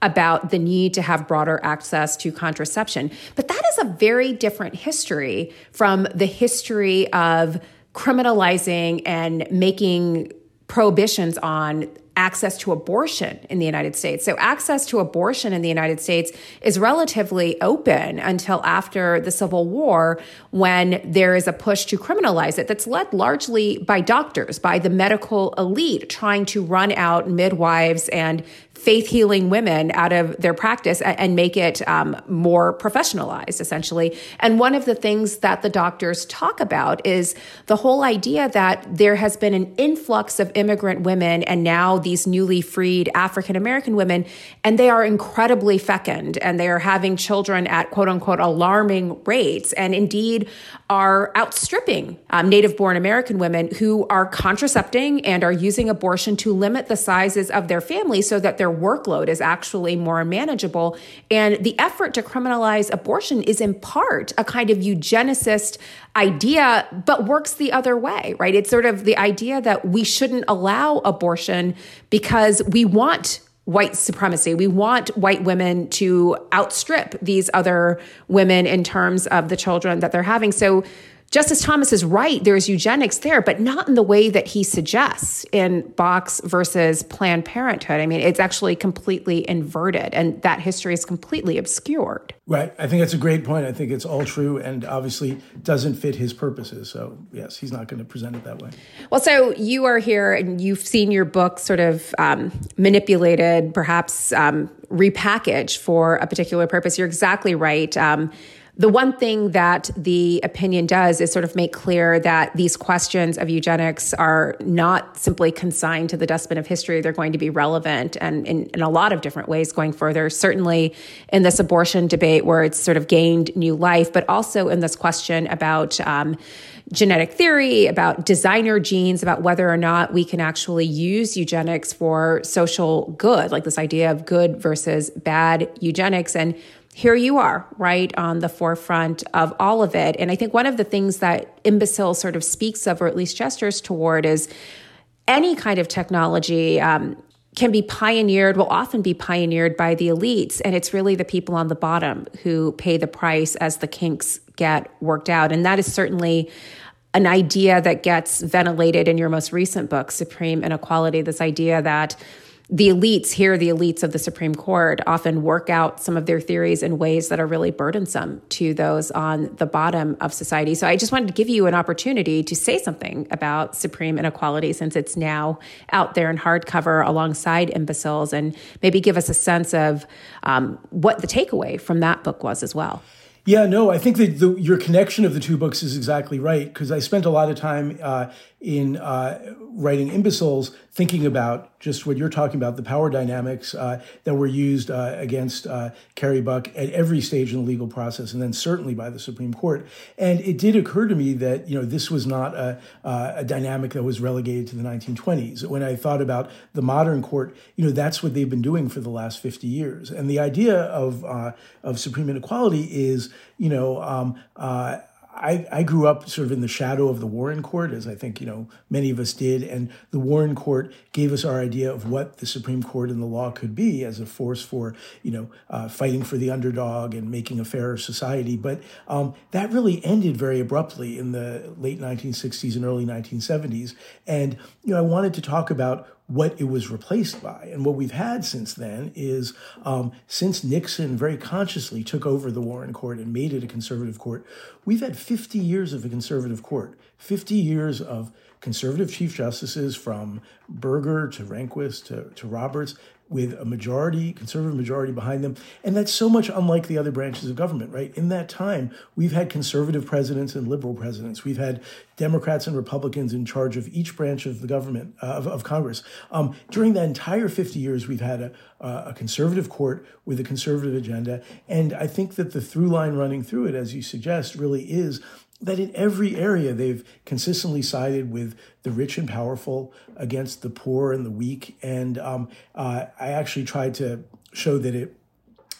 about the need to have broader access to contraception. But that is a very different history from the history of criminalizing and making prohibitions on access to abortion in the United States. So access to abortion in the United States is relatively open until after the Civil War, when there is a push to criminalize it that's led largely by doctors, by the medical elite trying to run out midwives and faith healing women out of their practice and make it more professionalized, essentially. And one of the things that the doctors talk about is the whole idea that there has been an influx of immigrant women, and now these newly freed African American women, and they are incredibly fecund, and they are having children at quote unquote alarming rates, and indeed are outstripping native born American women who are contracepting and are using abortion to limit the sizes of their families so that their workload is actually more manageable. And the effort to criminalize abortion is in part a kind of eugenicist idea, but works the other way, right? It's sort of the idea that we shouldn't allow abortion because we want white supremacy. We want white women to outstrip these other women in terms of the children that they're having. So Justice Thomas is right, there is eugenics there, but not in the way that he suggests in Buck versus Planned Parenthood. I mean, it's actually completely inverted, and that history is completely obscured. Right. I think that's a great point. I think it's all true and obviously doesn't fit his purposes. So, yes, he's not going to present it that way. Well, so you are here and you've seen your book sort of manipulated, perhaps repackaged for a particular purpose. You're exactly right. The one thing that the opinion does is sort of make clear that these questions of eugenics are not simply consigned to the dustbin of history. They're going to be relevant and in a lot of different ways going further, certainly in this abortion debate where it's sort of gained new life, but also in this question about genetic theory, about designer genes, about whether or not we can actually use eugenics for social good, like this idea of good versus bad eugenics. And here you are, right on the forefront of all of it. And I think one of the things that Imbecile sort of speaks of, or at least gestures toward, is any kind of technology can be pioneered, will often be pioneered by the elites. And it's really the people on the bottom who pay the price as the kinks get worked out. And that is certainly an idea that gets ventilated in your most recent book, Supreme Inequality, this idea that the elites here, the elites of the Supreme Court, often work out some of their theories in ways that are really burdensome to those on the bottom of society. So I just wanted to give you an opportunity to say something about Supreme Inequality, since it's now out there in hardcover alongside Imbeciles, and maybe give us a sense of what the takeaway from that book was as well. Yeah, no, I think that your connection of the two books is exactly right, because I spent a lot of time in writing Imbeciles thinking about just what you're talking about, the power dynamics that were used against Carrie Buck at every stage in the legal process, and then certainly by the Supreme Court. And it did occur to me that, you know, this was not a dynamic that was relegated to the 1920s. When I thought about the modern court, you know, that's what they've been doing for the last 50 years. And the idea of Supreme Inequality is, you know, I grew up sort of in the shadow of the Warren Court, as I think, you know, many of us did. And the Warren Court gave us our idea of what the Supreme Court and the law could be as a force for, you know, fighting for the underdog and making a fairer society. But that really ended very abruptly in the late 1960s and early 1970s. And, you know, I wanted to talk about what it was replaced by. And what we've had since then is, since Nixon very consciously took over the Warren Court and made it a conservative court, we've had 50 years of a conservative court, 50 years of conservative chief justices from Berger to Rehnquist to Roberts, with a majority, conservative majority behind them. And that's so much unlike the other branches of government, right? In that time, we've had conservative presidents and liberal presidents. We've had Democrats and Republicans in charge of each branch of the government, of Congress. During that entire 50 years, we've had a conservative court with a conservative agenda. And I think that the through line running through it, as you suggest, really is that in every area, they've consistently sided with the rich and powerful against the poor and the weak. And I actually tried to show that it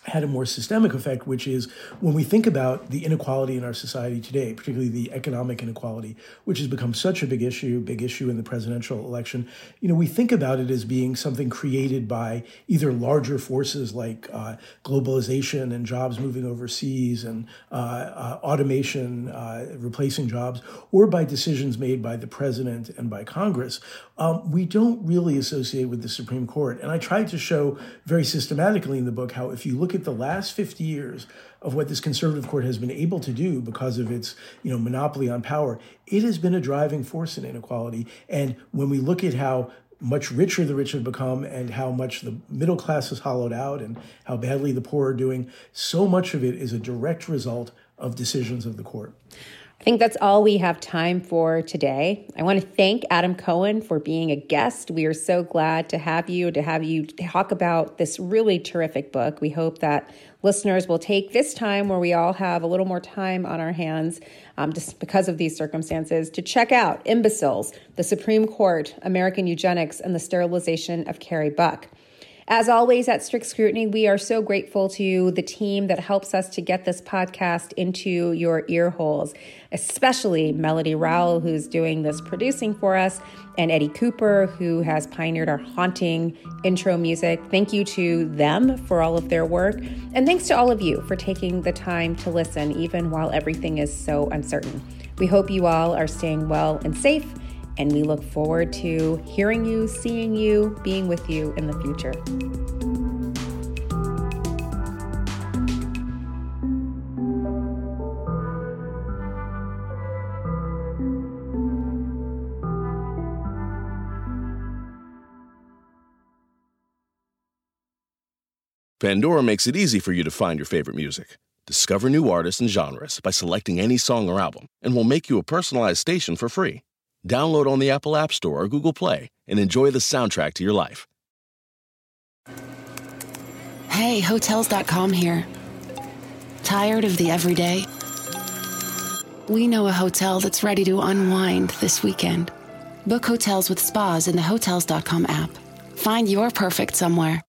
had a more systemic effect, which is when we think about the inequality in our society today, particularly the economic inequality, which has become such a big issue in the presidential election, you know, we think about it as being something created by either larger forces like globalization and jobs moving overseas and automation replacing jobs, or by decisions made by the president and by Congress. We don't really associate with the Supreme Court. And I tried to show very systematically in the book how if you look at the last 50 years of what this conservative court has been able to do because of its, you know, monopoly on power, it has been a driving force in inequality. And when we look at how much richer the rich have become and how much the middle class is hollowed out and how badly the poor are doing, so much of it is a direct result of decisions of the court. I think that's all we have time for today. I want to thank Adam Cohen for being a guest. We are so glad to have you talk about this really terrific book. We hope that listeners will take this time where we all have a little more time on our hands, just because of these circumstances, to check out Imbeciles, the Supreme Court, American Eugenics, and the Sterilization of Carrie Buck. As always, at Strict Scrutiny, we are so grateful to the team that helps us to get this podcast into your ear holes, especially Melody Rowell, who's doing this producing for us, and Eddie Cooper, who has pioneered our haunting intro music. Thank you to them for all of their work. And thanks to all of you for taking the time to listen, even while everything is so uncertain. We hope you all are staying well and safe, and we look forward to hearing you, seeing you, being with you in the future. Pandora makes it easy for you to find your favorite music. Discover new artists and genres by selecting any song or album, and we'll make you a personalized station for free. Download on the Apple App Store or Google Play and enjoy the soundtrack to your life. Hey, Hotels.com here. Tired of the everyday? We know a hotel that's ready to unwind this weekend. Book hotels with spas in the Hotels.com app. Find your perfect somewhere